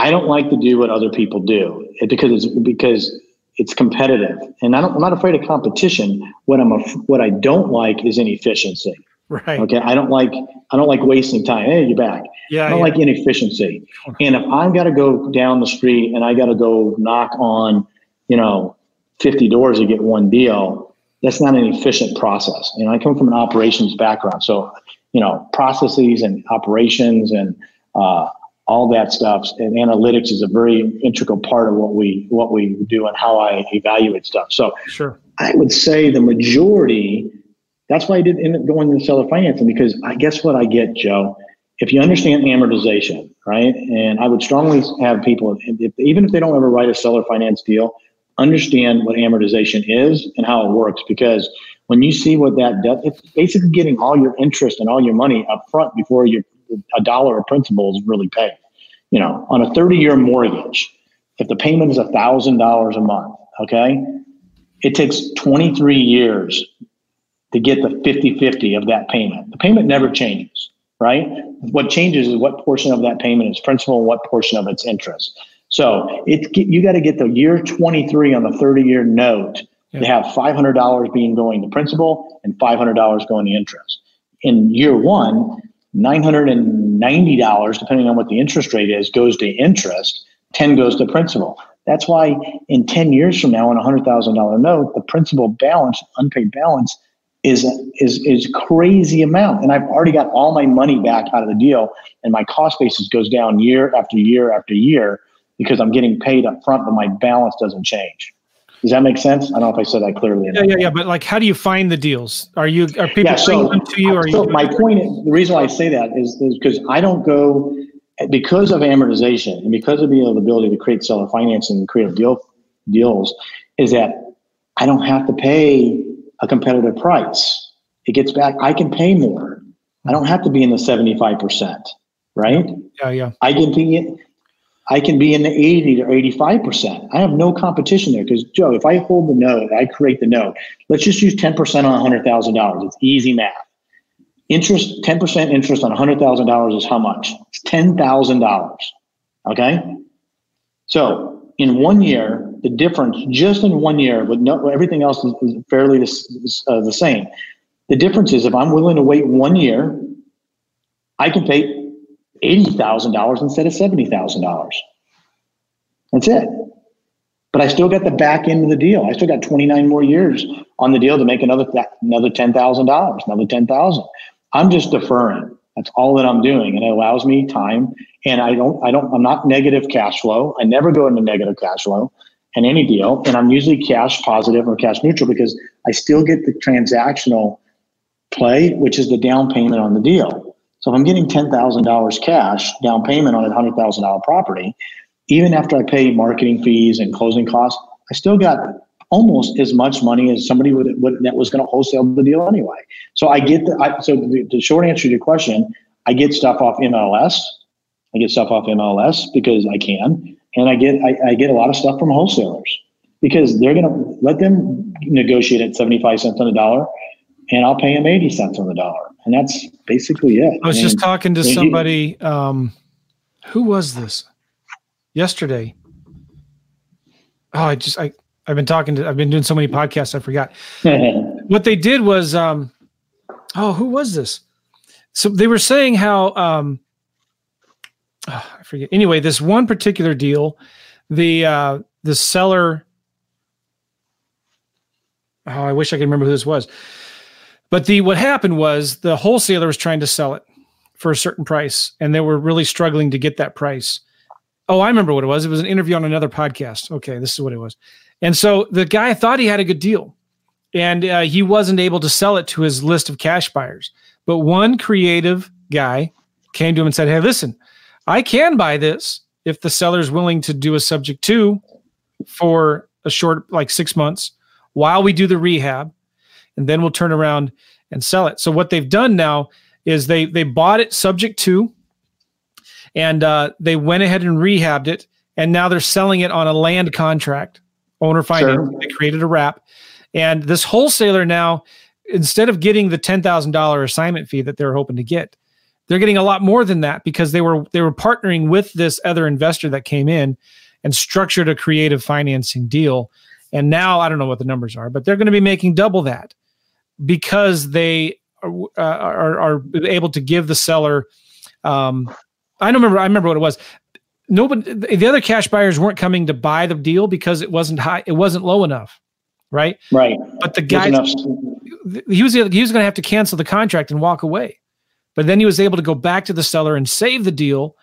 I don't like to do what other people do because it's because it's competitive, and I don't, I'm not afraid of competition. What I'm, af- what I don't like is inefficiency. Right. Okay. I don't like, I don't like wasting time. Hey, you're back. Yeah. I don't yeah. like inefficiency. And if I've got to go down the street and I got to go knock on, you know, fifty doors to get one deal, that's not an efficient process. And I come from an operations background. So, you know, processes and operations and, uh, all that stuff and analytics is a very integral part of what we, what we do and how I evaluate stuff. So sure. I would say the majority, that's why I didn't end up going to seller financing, because I guess what I get, Joe, if you understand amortization, right? And I would strongly have people, if, even if they don't ever write a seller finance deal, understand what amortization is and how it works. Because when you see what that does, it's basically getting all your interest and all your money up front before your a dollar of principal is really paid. You know, on a thirty-year mortgage, if the payment is a thousand dollars a month, okay, it takes twenty-three years to get the fifty-fifty of that payment. The payment never changes, right? What changes is what portion of that payment is principal and what portion of it's interest. So it's, you got to get the year twenty-three on the thirty-year note yeah. to have five hundred dollars being going to principal and five hundred dollars going to interest. In year one, nine hundred ninety dollars, depending on what the interest rate is, goes to interest, ten goes to principal. That's why in ten years from now on a one hundred thousand dollars note, the principal balance, unpaid balance, is is is crazy amount. And I've already got all my money back out of the deal, and my cost basis goes down year after year after year because I'm getting paid up front, but my balance doesn't change. Does that make sense? I don't know if I said that clearly enough. Yeah, yeah, yeah. But like, how do you find the deals? Are you are people yeah, so, bringing them to you? Or so you my point is, the reason why I say that is because I don't go, because of amortization and because of the ability to create seller financing and creative deal, deals, is that I don't have to pay a competitive price. It gets back, I can pay more. I don't have to be in the seventy-five percent, right? Yeah, yeah. I can be in... I can be in the eighty to eighty-five percent. I have no competition there because, Joe, if I hold the note, I create the note. Let's just use ten percent on one hundred thousand dollars. It's easy math. Interest, ten percent interest on one hundred thousand dollars is how much? It's ten thousand dollars, okay? So in one year, the difference, just in one year, with no, everything else is fairly the, uh, the same. The difference is if I'm willing to wait one year, I can pay eighty thousand dollars instead of seventy thousand dollars. That's it. But I still got the back end of the deal. I still got twenty-nine more years on the deal to make another another ten thousand dollars, another ten thousand dollars. I'm just deferring. That's all that I'm doing, and it allows me time. And I don't, I don't, I'm not negative cash flow. I never go into negative cash flow in any deal, and I'm usually cash positive or cash neutral because I still get the transactional play, which is the down payment on the deal. So if I'm getting ten thousand dollars cash down payment on a one hundred thousand dollars property, even after I pay marketing fees and closing costs, I still got almost as much money as somebody would, would that was going to wholesale the deal anyway. So I get the, I, so the, the short answer to your question, I get stuff off M L S. I get stuff off M L S because I can, and I get I, I get a lot of stuff from wholesalers because they're going to let them negotiate at seventy-five cents on the dollar, and I'll pay them eighty cents on the dollar. And that's basically it. I was and, just talking to somebody, um, who was this yesterday? Oh, I just, I, I've been talking to, I've been doing so many podcasts. I forgot what they did was, um, oh, who was this? So they were saying how, um, oh, I forget. Anyway, this one particular deal, the, uh, the seller, oh, I wish I could remember who this was. But the what happened was the wholesaler was trying to sell it for a certain price, and they were really struggling to get that price. Oh, I remember what it was. It was an interview on another podcast. Okay, this is what it was. And so the guy thought he had a good deal, and uh, he wasn't able to sell it to his list of cash buyers. But one creative guy came to him and said, hey, listen, I can buy this if the seller's willing to do a subject to for a short, like six months, while we do the rehab. And then we'll turn around and sell it. So what they've done now is they they bought it subject to, and uh, they went ahead and rehabbed it, and now they're selling it on a land contract, owner finance. Sure. They created a wrap, and this wholesaler now, instead of getting the ten thousand dollars assignment fee that they're hoping to get, they're getting a lot more than that because they were they were partnering with this other investor that came in and structured a creative financing deal. And now I don't know what the numbers are, but they're going to be making double that because they are uh, are, are able to give the seller. Um, I don't remember. I remember what it was. Nobody, the other cash buyers weren't coming to buy the deal because it wasn't high. It wasn't low enough. Right. Right. But the guy, he was, he was going to have to cancel the contract and walk away. But then he was able to go back to the seller and save the deal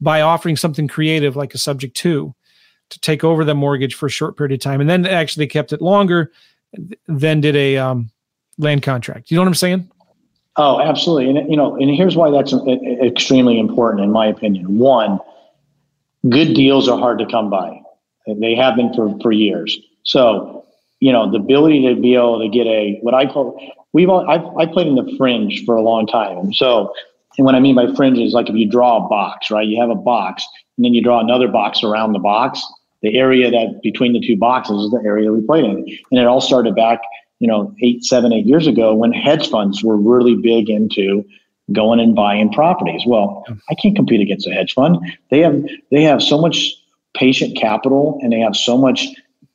by offering something creative like a subject to, to take over the mortgage for a short period of time. And then actually kept it longer than did a um, land contract. You know what I'm saying? Oh, absolutely. And, you know, and here's why that's extremely important in my opinion. One, good deals are hard to come by. They have been for, for years. So, you know, the ability to be able to get a, what I call, we've all, I've, I played in the fringe for a long time. And so, and what I mean by fringe is like if you draw a box, right? You have a box and then you draw another box around the box. The area that between the two boxes is the area we played in. And it all started back, you know, eight, seven, eight years ago when hedge funds were really big into going and buying properties. Well, I can't compete against a hedge fund. They have, they have so much patient capital and they have so much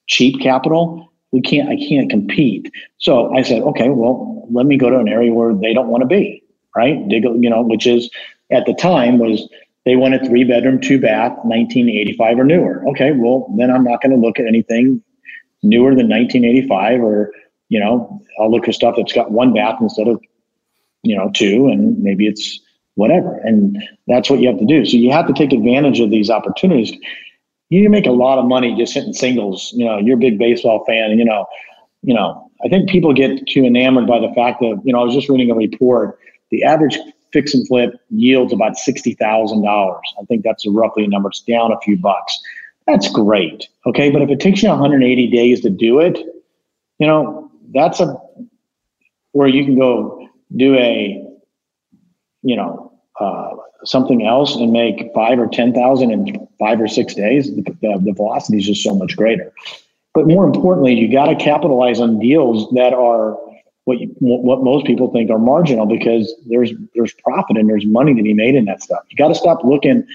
cheap capital. We can't, I can't compete. So I said, okay, well, let me go to an area where they don't want to be, right? They go, you know, which is at the time was they want a three bedroom, two bath, nineteen eighty-five or newer. Okay. Well, then I'm not going to look at anything newer than nineteen eighty-five or, you know, I'll look at stuff that's got one bath instead of, you know, two, and maybe it's whatever. And that's what you have to do. So you have to take advantage of these opportunities. You make a lot of money just hitting singles. You know, you're a big baseball fan. You know, you know, I think people get too enamored by the fact that, you know, I was just reading a report. The average fix and flip yields about sixty thousand dollars. I think that's roughly a number. It's down a few bucks. That's great. Okay. But if it takes you one hundred eighty days to do it, you know, that's a, where you can go do a, you know, uh, something else and make five or ten thousand in five or six days, the, the, the velocity is just so much greater. But more importantly, you got to capitalize on deals that are what you, what most people think are marginal because there's, there's profit and there's money to be made in that stuff. You got to stop looking,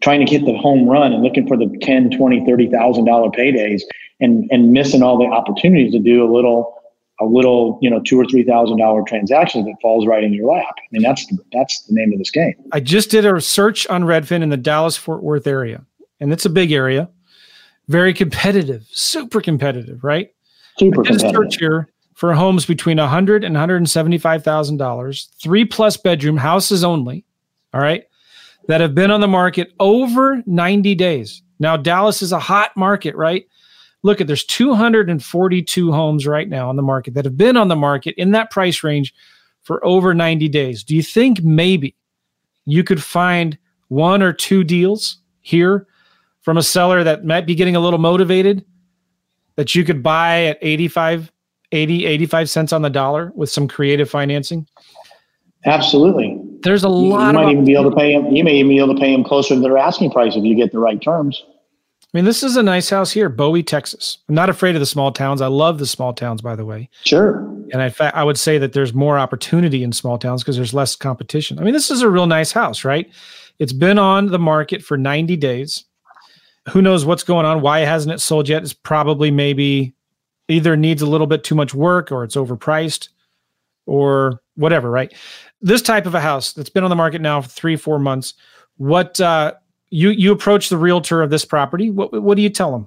trying to hit the home run and looking for the ten thousand dollars, twenty thousand dollars, thirty thousand dollars paydays and, and missing all the opportunities to do a little, a little, you know, two or three thousand dollar transaction that falls right in your lap. I mean, that's the, that's the name of this game. I just did a search on Redfin in the Dallas-Fort Worth area, and it's a big area, very competitive, super competitive, right? Super competitive. I did a search here for homes between a hundred and one hundred and seventy-five thousand dollars, three plus bedroom houses only, all right, that have been on the market over ninety days. Now, Dallas is a hot market, right? Look at, there's two hundred forty-two homes right now on the market that have been on the market in that price range for over ninety days. Do you think maybe you could find one or two deals here from a seller that might be getting a little motivated that you could buy at eighty-five, eighty, eighty-five cents on the dollar with some creative financing? Absolutely. There's a lot. You might of even be able to pay them. You may even be able to pay them closer to their asking price if you get the right terms. I mean, this is a nice house here, Bowie, Texas. I'm not afraid of the small towns. I love the small towns, by the way. Sure. And in fact, I would say that there's more opportunity in small towns because there's less competition. I mean, this is a real nice house, right? It's been on the market for ninety days. Who knows what's going on? Why hasn't it sold yet? It's probably maybe either needs a little bit too much work or it's overpriced or whatever, right? This type of a house that's been on the market now for three, four months, what... uh You you approach the realtor of this property. What what do you tell them?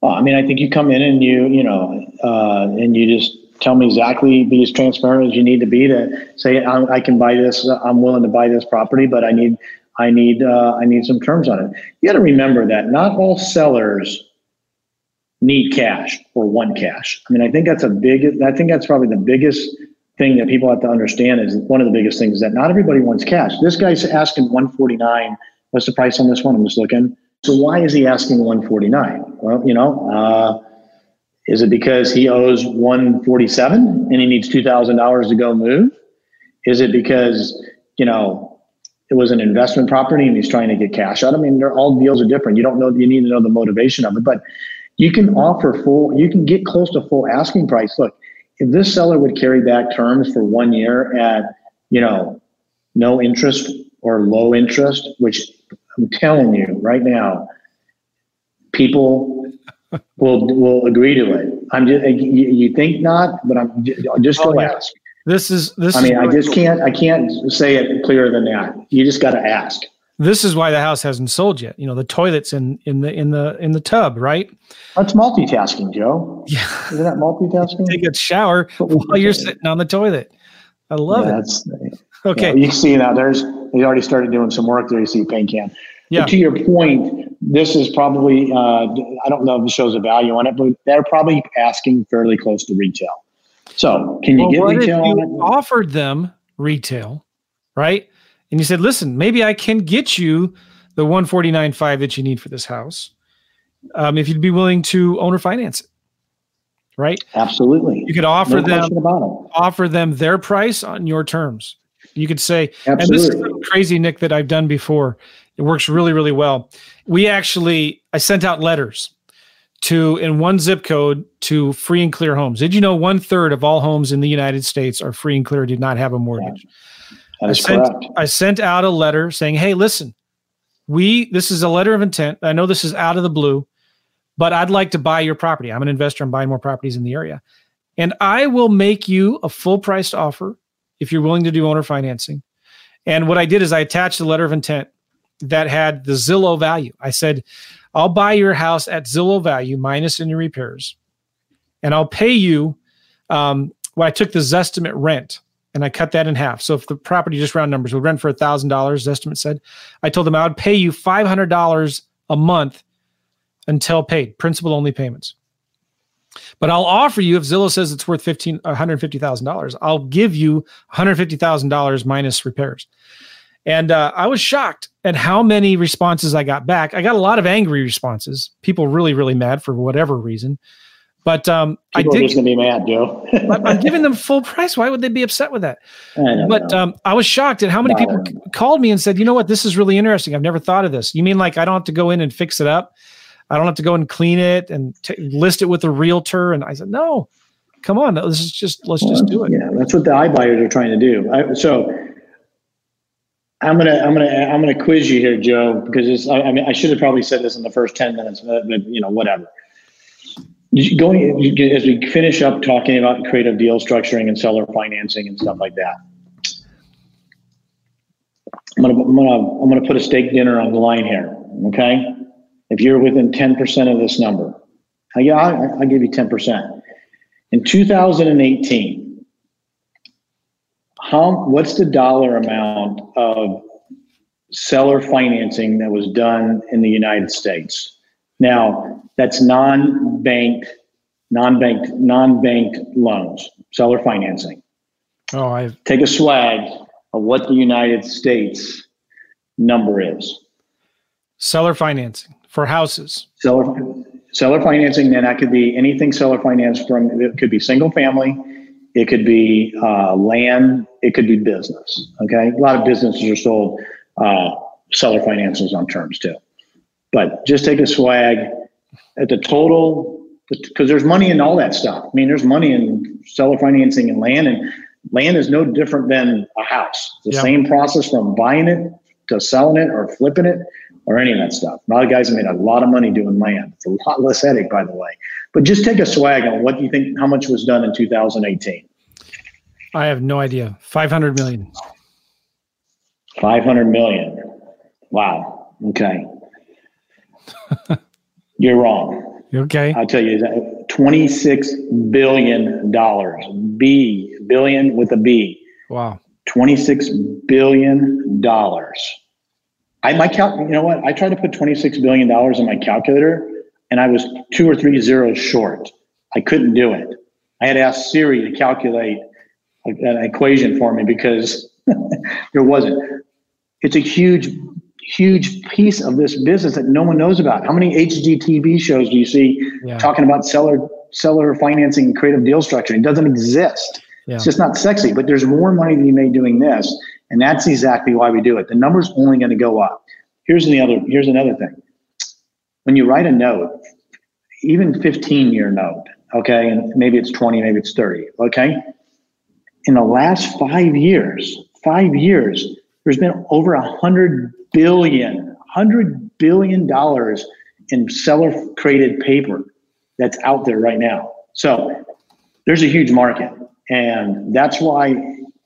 Well, I mean, I think you come in and you you know uh, and you just tell me exactly, be as transparent as you need to be to say I, I can buy this. I'm willing to buy this property, but I need I need uh, I need some terms on it. You got to remember that not all sellers need cash or want cash. I mean, I think that's a big. I think that's probably the biggest thing that people have to understand is one of the biggest things is that not everybody wants cash. This guy's asking one forty-nine. What's the price on this one? I'm just looking. So why is he asking one forty-nine? Well, you know, uh, is it because he owes one forty-seven and he needs two thousand dollars to go move? Is it because, you know, it was an investment property and he's trying to get cash out? I mean, they're all deals are different. You don't know, you need to know the motivation of it, but you can offer full, you can get close to full asking price. Look, if this seller would carry back terms for one year at, you know, no interest or low interest, which I'm telling you right now, people will will agree to it. I'm just, you, you think not, but I'm just, just go oh, yeah. ask. This is this. I mean, I just can't. I can't say it clearer than that. You just got to ask. This is why the house hasn't sold yet. You know, the toilet's in in the in the in the tub, right? That's multitasking, Joe. Yeah, isn't that multitasking? Take a shower while you're sitting on the toilet. I love yeah, it. That's, okay, you know, you see now. There's he's already started doing some work there. You see, paint can. Yeah. But to your point, this is probably uh, I don't know if it shows a value on it, but they're probably asking fairly close to retail. So can you well, get what retail? If you on it? Offered them retail, right? And you said, listen, maybe I can get you the one forty-nine point five that you need for this house um, if you'd be willing to owner finance it, right? Absolutely. You could offer no them offer them their price on your terms. You could say, absolutely. And this is something crazy, Nick, that I've done before. It works really, really well. We actually, I sent out letters to in one zip code to free and clear homes. Did you know one third of all homes in the United States are free and clear, did not have a mortgage? Yeah. I sent, I sent out a letter saying, hey, listen, we this is a letter of intent. I know this is out of the blue, but I'd like to buy your property. I'm an investor. I'm buying more properties in the area. And I will make you a full priced offer if you're willing to do owner financing. And what I did is I attached a letter of intent that had the Zillow value. I said, I'll buy your house at Zillow value minus any repairs. And I'll pay you um, well, I took the Zestimate rent. And I cut that in half. So if the property, just round numbers, would rent for one thousand dollars, the estimate said, I told them I would pay you five hundred dollars a month until paid, principal-only payments. But I'll offer you, if Zillow says it's worth one hundred fifty thousand dollars, I'll give you one hundred fifty thousand dollars minus repairs. And uh, I was shocked at how many responses I got back. I got a lot of angry responses. People really, really mad for whatever reason. But um, I did. People are gonna be mad, Joe. I'm giving them full price. Why would they be upset with that? I but um, I was shocked at how many people c- called me and said, "You know what? This is really interesting. I've never thought of this. You mean like I don't have to go in and fix it up? I don't have to go and clean it and t- list it with a realtor?" And I said, "No, come on. This is just let's well, just do it." Yeah, that's what the iBuyers are trying to do. I, so I'm gonna I'm gonna I'm gonna quiz you here, Joe, because it's, I, I mean I should have probably said this in the first ten minutes, but, but you know whatever. Going as we finish up talking about creative deal structuring and seller financing and stuff like that, I'm gonna I'm gonna I'm gonna put a steak dinner on the line here. Okay, if you're within ten percent of this number, I I'll, I'll give you ten percent. In two thousand eighteen, how what's the dollar amount of seller financing that was done in the United States? Now, that's non-bank, non-bank, non-bank loans, seller financing. Oh, I take a swag of what the United States number is. Seller financing for houses. Seller, seller financing. Then that could be anything seller finance from. It could be single family. It could be uh, land. It could be business. Okay, a lot of businesses are sold uh, seller finances on terms too. But just take a swag at the total, because there's money in all that stuff. I mean, there's money in seller financing and land, and land is no different than a house. It's the yeah. same process from buying it to selling it or flipping it or any of that stuff. A lot of guys have made a lot of money doing land. It's a lot less headache, by the way. But just take a swag on what you think, how much was done in two thousand eighteen. I have no idea. five hundred million. five hundred million. Wow. Okay. You're wrong. Okay. I'll tell you that twenty-six billion dollars. B billion with a B. Wow. twenty-six billion dollars. I my cal- you know what? I tried to put twenty-six billion dollars in my calculator and I was two or three zeros short. I couldn't do it. I had asked Siri to calculate an equation for me because there wasn't. It's a huge huge piece of this business that no one knows about. How many H G T V shows do you see yeah. talking about seller seller financing and creative deal structuring? It doesn't exist. Yeah. It's just not sexy, but there's more money to be made doing this. And that's exactly why we do it. The number's only going to go up. Here's the other, here's another thing. When you write a note, even fifteen year note, okay, and maybe it's twenty, maybe it's thirty, okay? In the last five years, five years, There's been over a hundred billion, hundred billion dollars in seller-created paper that's out there right now. So there's a huge market, and that's why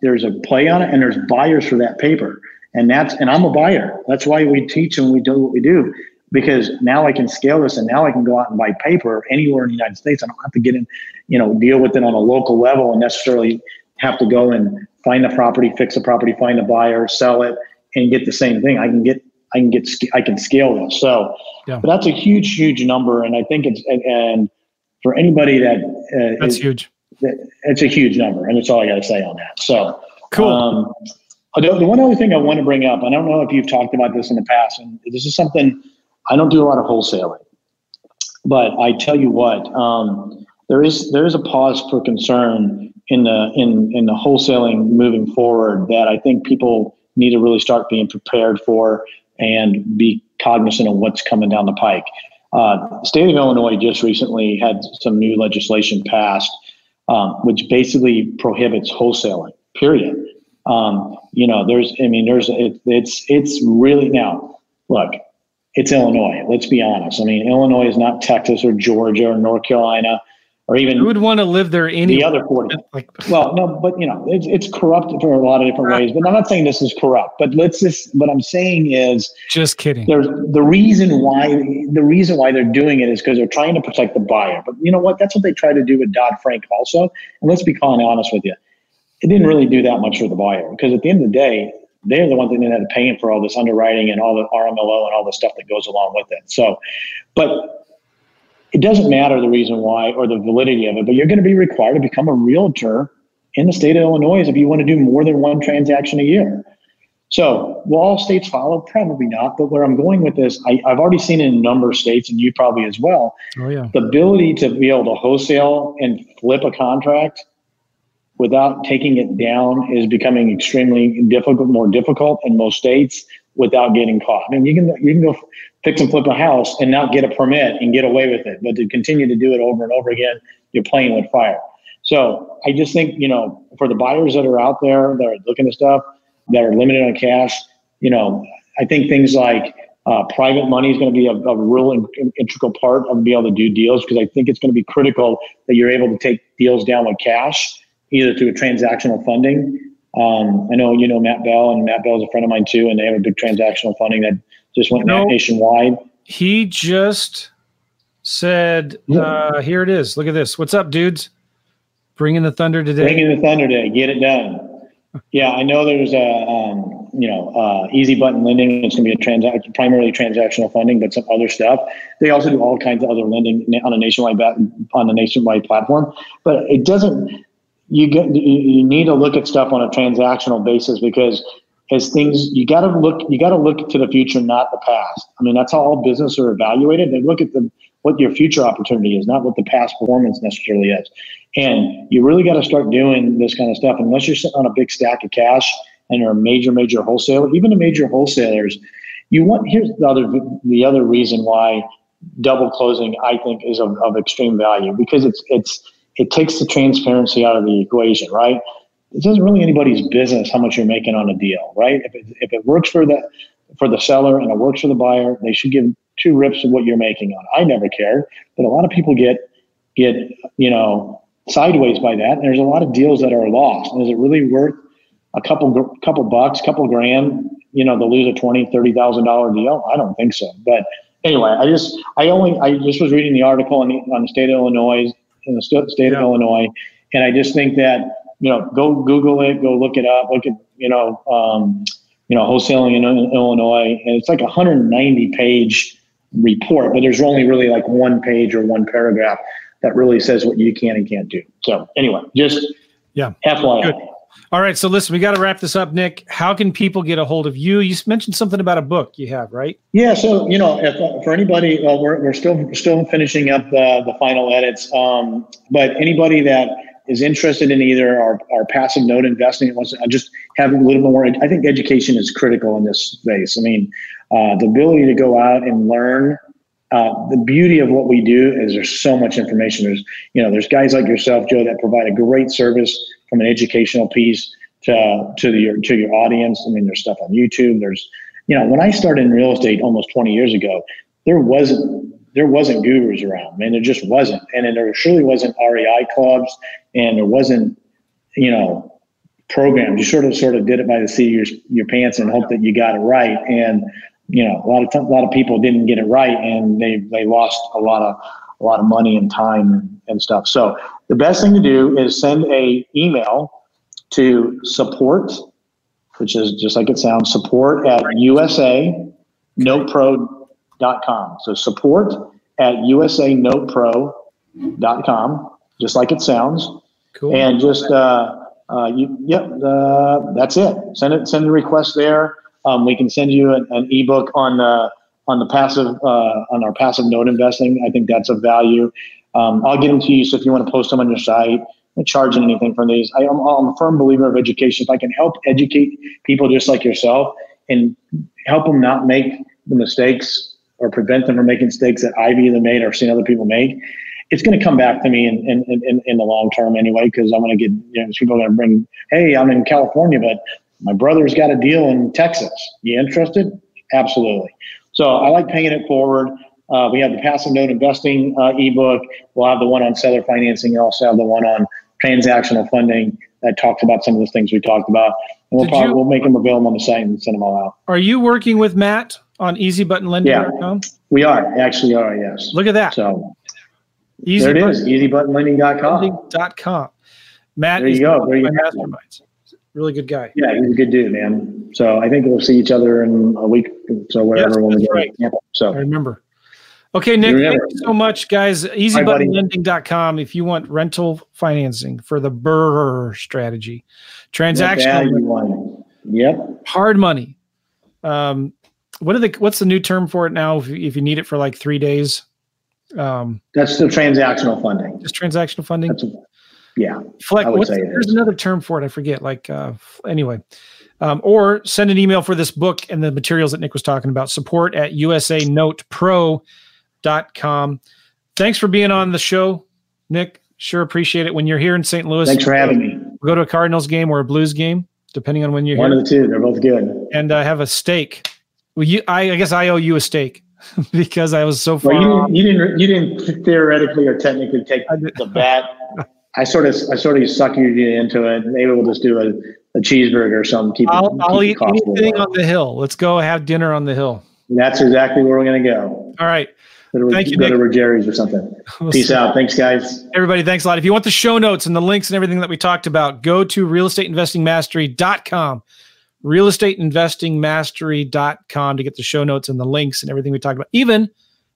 there's a play on it, and there's buyers for that paper. And that's, and I'm a buyer. That's why we teach and we do what we do, because now I can scale this, and now I can go out and buy paper anywhere in the United States. I don't have to get in, you know, deal with it on a local level and necessarily have to go and find a property, fix a property, find a buyer, sell it, and get the same thing. I can get, I can get, I can scale this. So, yeah. But that's a huge, huge number. And I think it's, and, and for anybody that uh, that's is, huge, that, it's a huge number. And that's all I got to say on that. So cool. Um, the one other thing I want to bring up, and I don't know if you've talked about this in the past, and this is something, I don't do a lot of wholesaling, but I tell you what, um, there is, there is a pause for concern in the, in, in the wholesaling moving forward that I think people need to really start being prepared for and be cognizant of what's coming down the pike. Uh, the state of Illinois just recently had some new legislation passed, um, which basically prohibits wholesaling, period. Um, you know, there's, I mean, there's, it, it's, it's really now, look, it's Illinois. Let's be honest. I mean, Illinois is not Texas or Georgia or North Carolina or even. Who would want to live there anyway? The other forty. Like, well, no, but you know, it's, it's corrupt for a lot of different ways, but I'm not saying this is corrupt, but let's just, what I'm saying is just kidding. There's the reason why, the reason why they're doing it is because they're trying to protect the buyer, but you know what? That's what they try to do with Dodd-Frank also. And let's be calling honest with you. It didn't really do that much for the buyer, because at the end of the day, they're the ones that ended up paying for all this underwriting and all the R M L O and all the stuff that goes along with it. So, but it doesn't matter the reason why or the validity of it, but you're going to be required to become a realtor in the state of Illinois if you want to do more than one transaction a year. So will all states follow? Probably not. But where I'm going with this, I, I've already seen it in a number of states, and you probably as well. Oh, yeah. The ability to be able to wholesale and flip a contract without taking it down is becoming extremely difficult, more difficult in most states without getting caught. I mean, you can you can go fix and flip a house and not get a permit and get away with it, but to continue to do it over and over again, you're playing with fire. So I just think, you know, for the buyers that are out there that are looking at stuff, that are limited on cash, you know, I think things like uh, private money is going to be a, a real in, integral part of being able to do deals, because I think it's going to be critical that you're able to take deals down with cash, either through a transactional funding. Um, I know you know Matt Bell, and Matt Bell is a friend of mine too, and they have a big transactional funding that just went you know, nationwide. He just said, yeah. uh, here it is. Look at this. What's up, dudes? Bringing the thunder today. Bringing the thunder today. Get it done. Yeah, I know there's a, um, you know, uh, easy button lending. It's going to be a transaction, primarily transactional funding, but some other stuff. They also do all kinds of other lending on a nationwide, on a nationwide platform, but it doesn't, You get, you need to look at stuff on a transactional basis, because as things, you got to look, you got to look to the future, not the past. I mean, that's how all businesses are evaluated. They look at the, what your future opportunity is, not what the past performance necessarily is. And you really got to start doing this kind of stuff, unless you're sitting on a big stack of cash and you're a major, major wholesaler. Even the major wholesalers, you want, here's the other, the other reason why double closing, I think, is of, of extreme value, because it's, it's, it takes the transparency out of the equation, right? It isn't really anybody's business how much you're making on a deal, right? If it, if it works for the for the seller and it works for the buyer, they should give two rips of what you're making on. I never cared, but a lot of people get get you know sideways by that. And there's a lot of deals that are lost. And is it really worth a couple couple bucks, couple grand, you know, to lose a twenty thousand dollars, thirty thousand dollars deal? I don't think so. But anyway, I just I only I just was reading the article on the, on the state of Illinois. in the state of yeah. Illinois. And I just think that, you know, go Google it, go look it up, look at, you know, um, you know, wholesaling in Illinois. And it's like a one hundred ninety page report, but there's only really like one page or one paragraph that really says what you can and can't do. So anyway, just yeah. F Y I. Good. All right. So listen, we got to wrap this up, Nick. How can people get a hold of you? You mentioned something about a book you have, right? Yeah. So, you know, if, uh, for anybody, well, we're, we're still still finishing up the, the final edits. Um, but anybody that is interested in either our, our passive note investing, wants to just have a little more, I think education is critical in this space. I mean, uh, the ability to go out and learn. Uh, the beauty of what we do is there's so much information. There's, you know, there's guys like yourself, Joe, that provide a great service from an educational piece to, to your, to your audience. I mean, there's stuff on YouTube. There's, you know, when I started in real estate almost twenty years ago, there wasn't, there wasn't gurus around, man. There just wasn't. And then there surely wasn't R E I clubs, and there wasn't, you know, programs. You sort of sort of did it by the seat of your, your pants and hope that you got it right. And, you know, a lot of, a lot of people didn't get it right, and they, they lost a lot of, a lot of money and time and stuff. So the best thing to do is send a email to support, which is just like it sounds, support at U S A note pro dot com. So support at U S A note pro dot com, just like it sounds. Cool. And just, uh, Uh, you, yep, uh, that's it. Send it. Send the request there. Um, we can send you an, an ebook on the on the passive uh, on our passive note investing. I think that's of value. Um, I'll get them to you. So if you want to post them on your site, I'm charging anything from these. I, I'm, I'm a firm believer of education. If I can help educate people just like yourself and help them not make the mistakes or prevent them from making mistakes that I've either made or seen other people make, it's going to come back to me in, in, in, in the long term anyway, because I'm going to get, you know, people are going to bring, hey, I'm in California, but my brother's got a deal in Texas. You interested? Absolutely. So I like paying it forward. Uh, we have the passive note investing uh, ebook. We'll have the one on seller financing. We'll also have the one on transactional funding that talks about some of the things we talked about. And we'll probably, you, we'll make them available on the site and send them all out. Are you working with Matt on easy button lending dot com? Yeah, we are. Actually are, yes. Look at that. So. Easy there it button. Is, easy button lending dot com. Matt there you is go. There you go. Really good guy. Yeah, he's a good dude, man. So I think we'll see each other in a week or so, whatever. Yes, when we get right. So I remember. Okay, Nick, you remember. Thank you so much, guys. easy button lending dot com if you want rental financing for the Burr strategy. Transactional. Yep. Hard money. Um, what are the, what's the new term for it now if, if you need it for like three days? Um, that's the transactional funding. Just transactional funding. That's a, yeah. Flex, what's, there's is. another term for it. I forget. Like uh, anyway, um, or send an email for this book and the materials that Nick was talking about. Support at U S A note pro dot com. Thanks for being on the show, Nick. Sure appreciate it. When you're here in Saint Louis, thanks for having me. We'll go to a Cardinals game or a Blues game, depending on when you're One here. One of the two. They're both good. And I uh, have a steak. Well, you, I, I guess I owe you a steak. Because I was so far well, you, didn't, you didn't you didn't theoretically or technically take the bat. I sort of I sort of sucked you into it. Maybe we'll just do a, a cheeseburger or something. Keep I'll, it, I'll keep eat anything low. On the hill. Let's go have dinner on the hill. And that's exactly where we're going to go. All right. Go to, Thank go you, Nick. To Jerry's or something. We'll Peace see. out. Thanks, guys. Everybody, thanks a lot. If you want the show notes and the links and everything that we talked about, go to real estate investing mastery dot com. real estate investing mastery dot com to get the show notes and the links and everything we talked about, even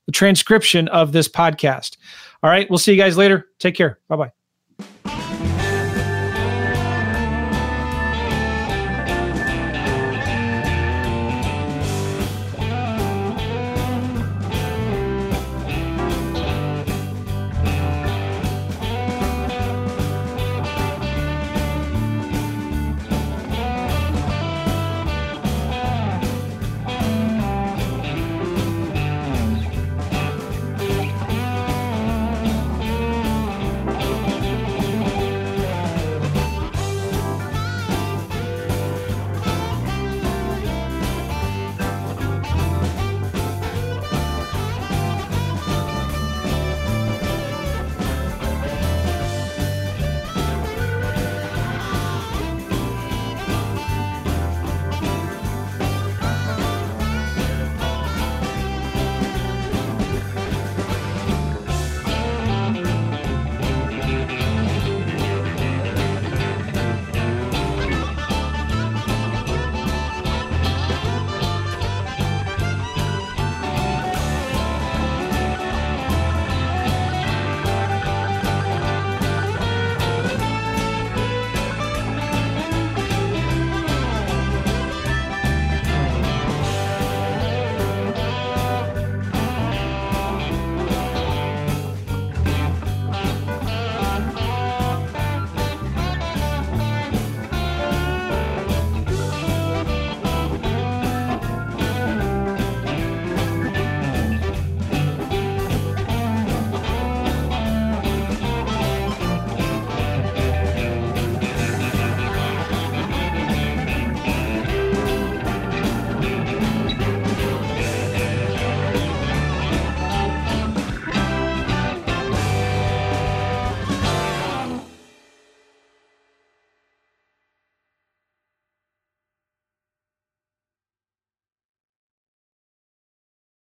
the transcription of this podcast. All right. We'll see you guys later. Take care. Bye-bye.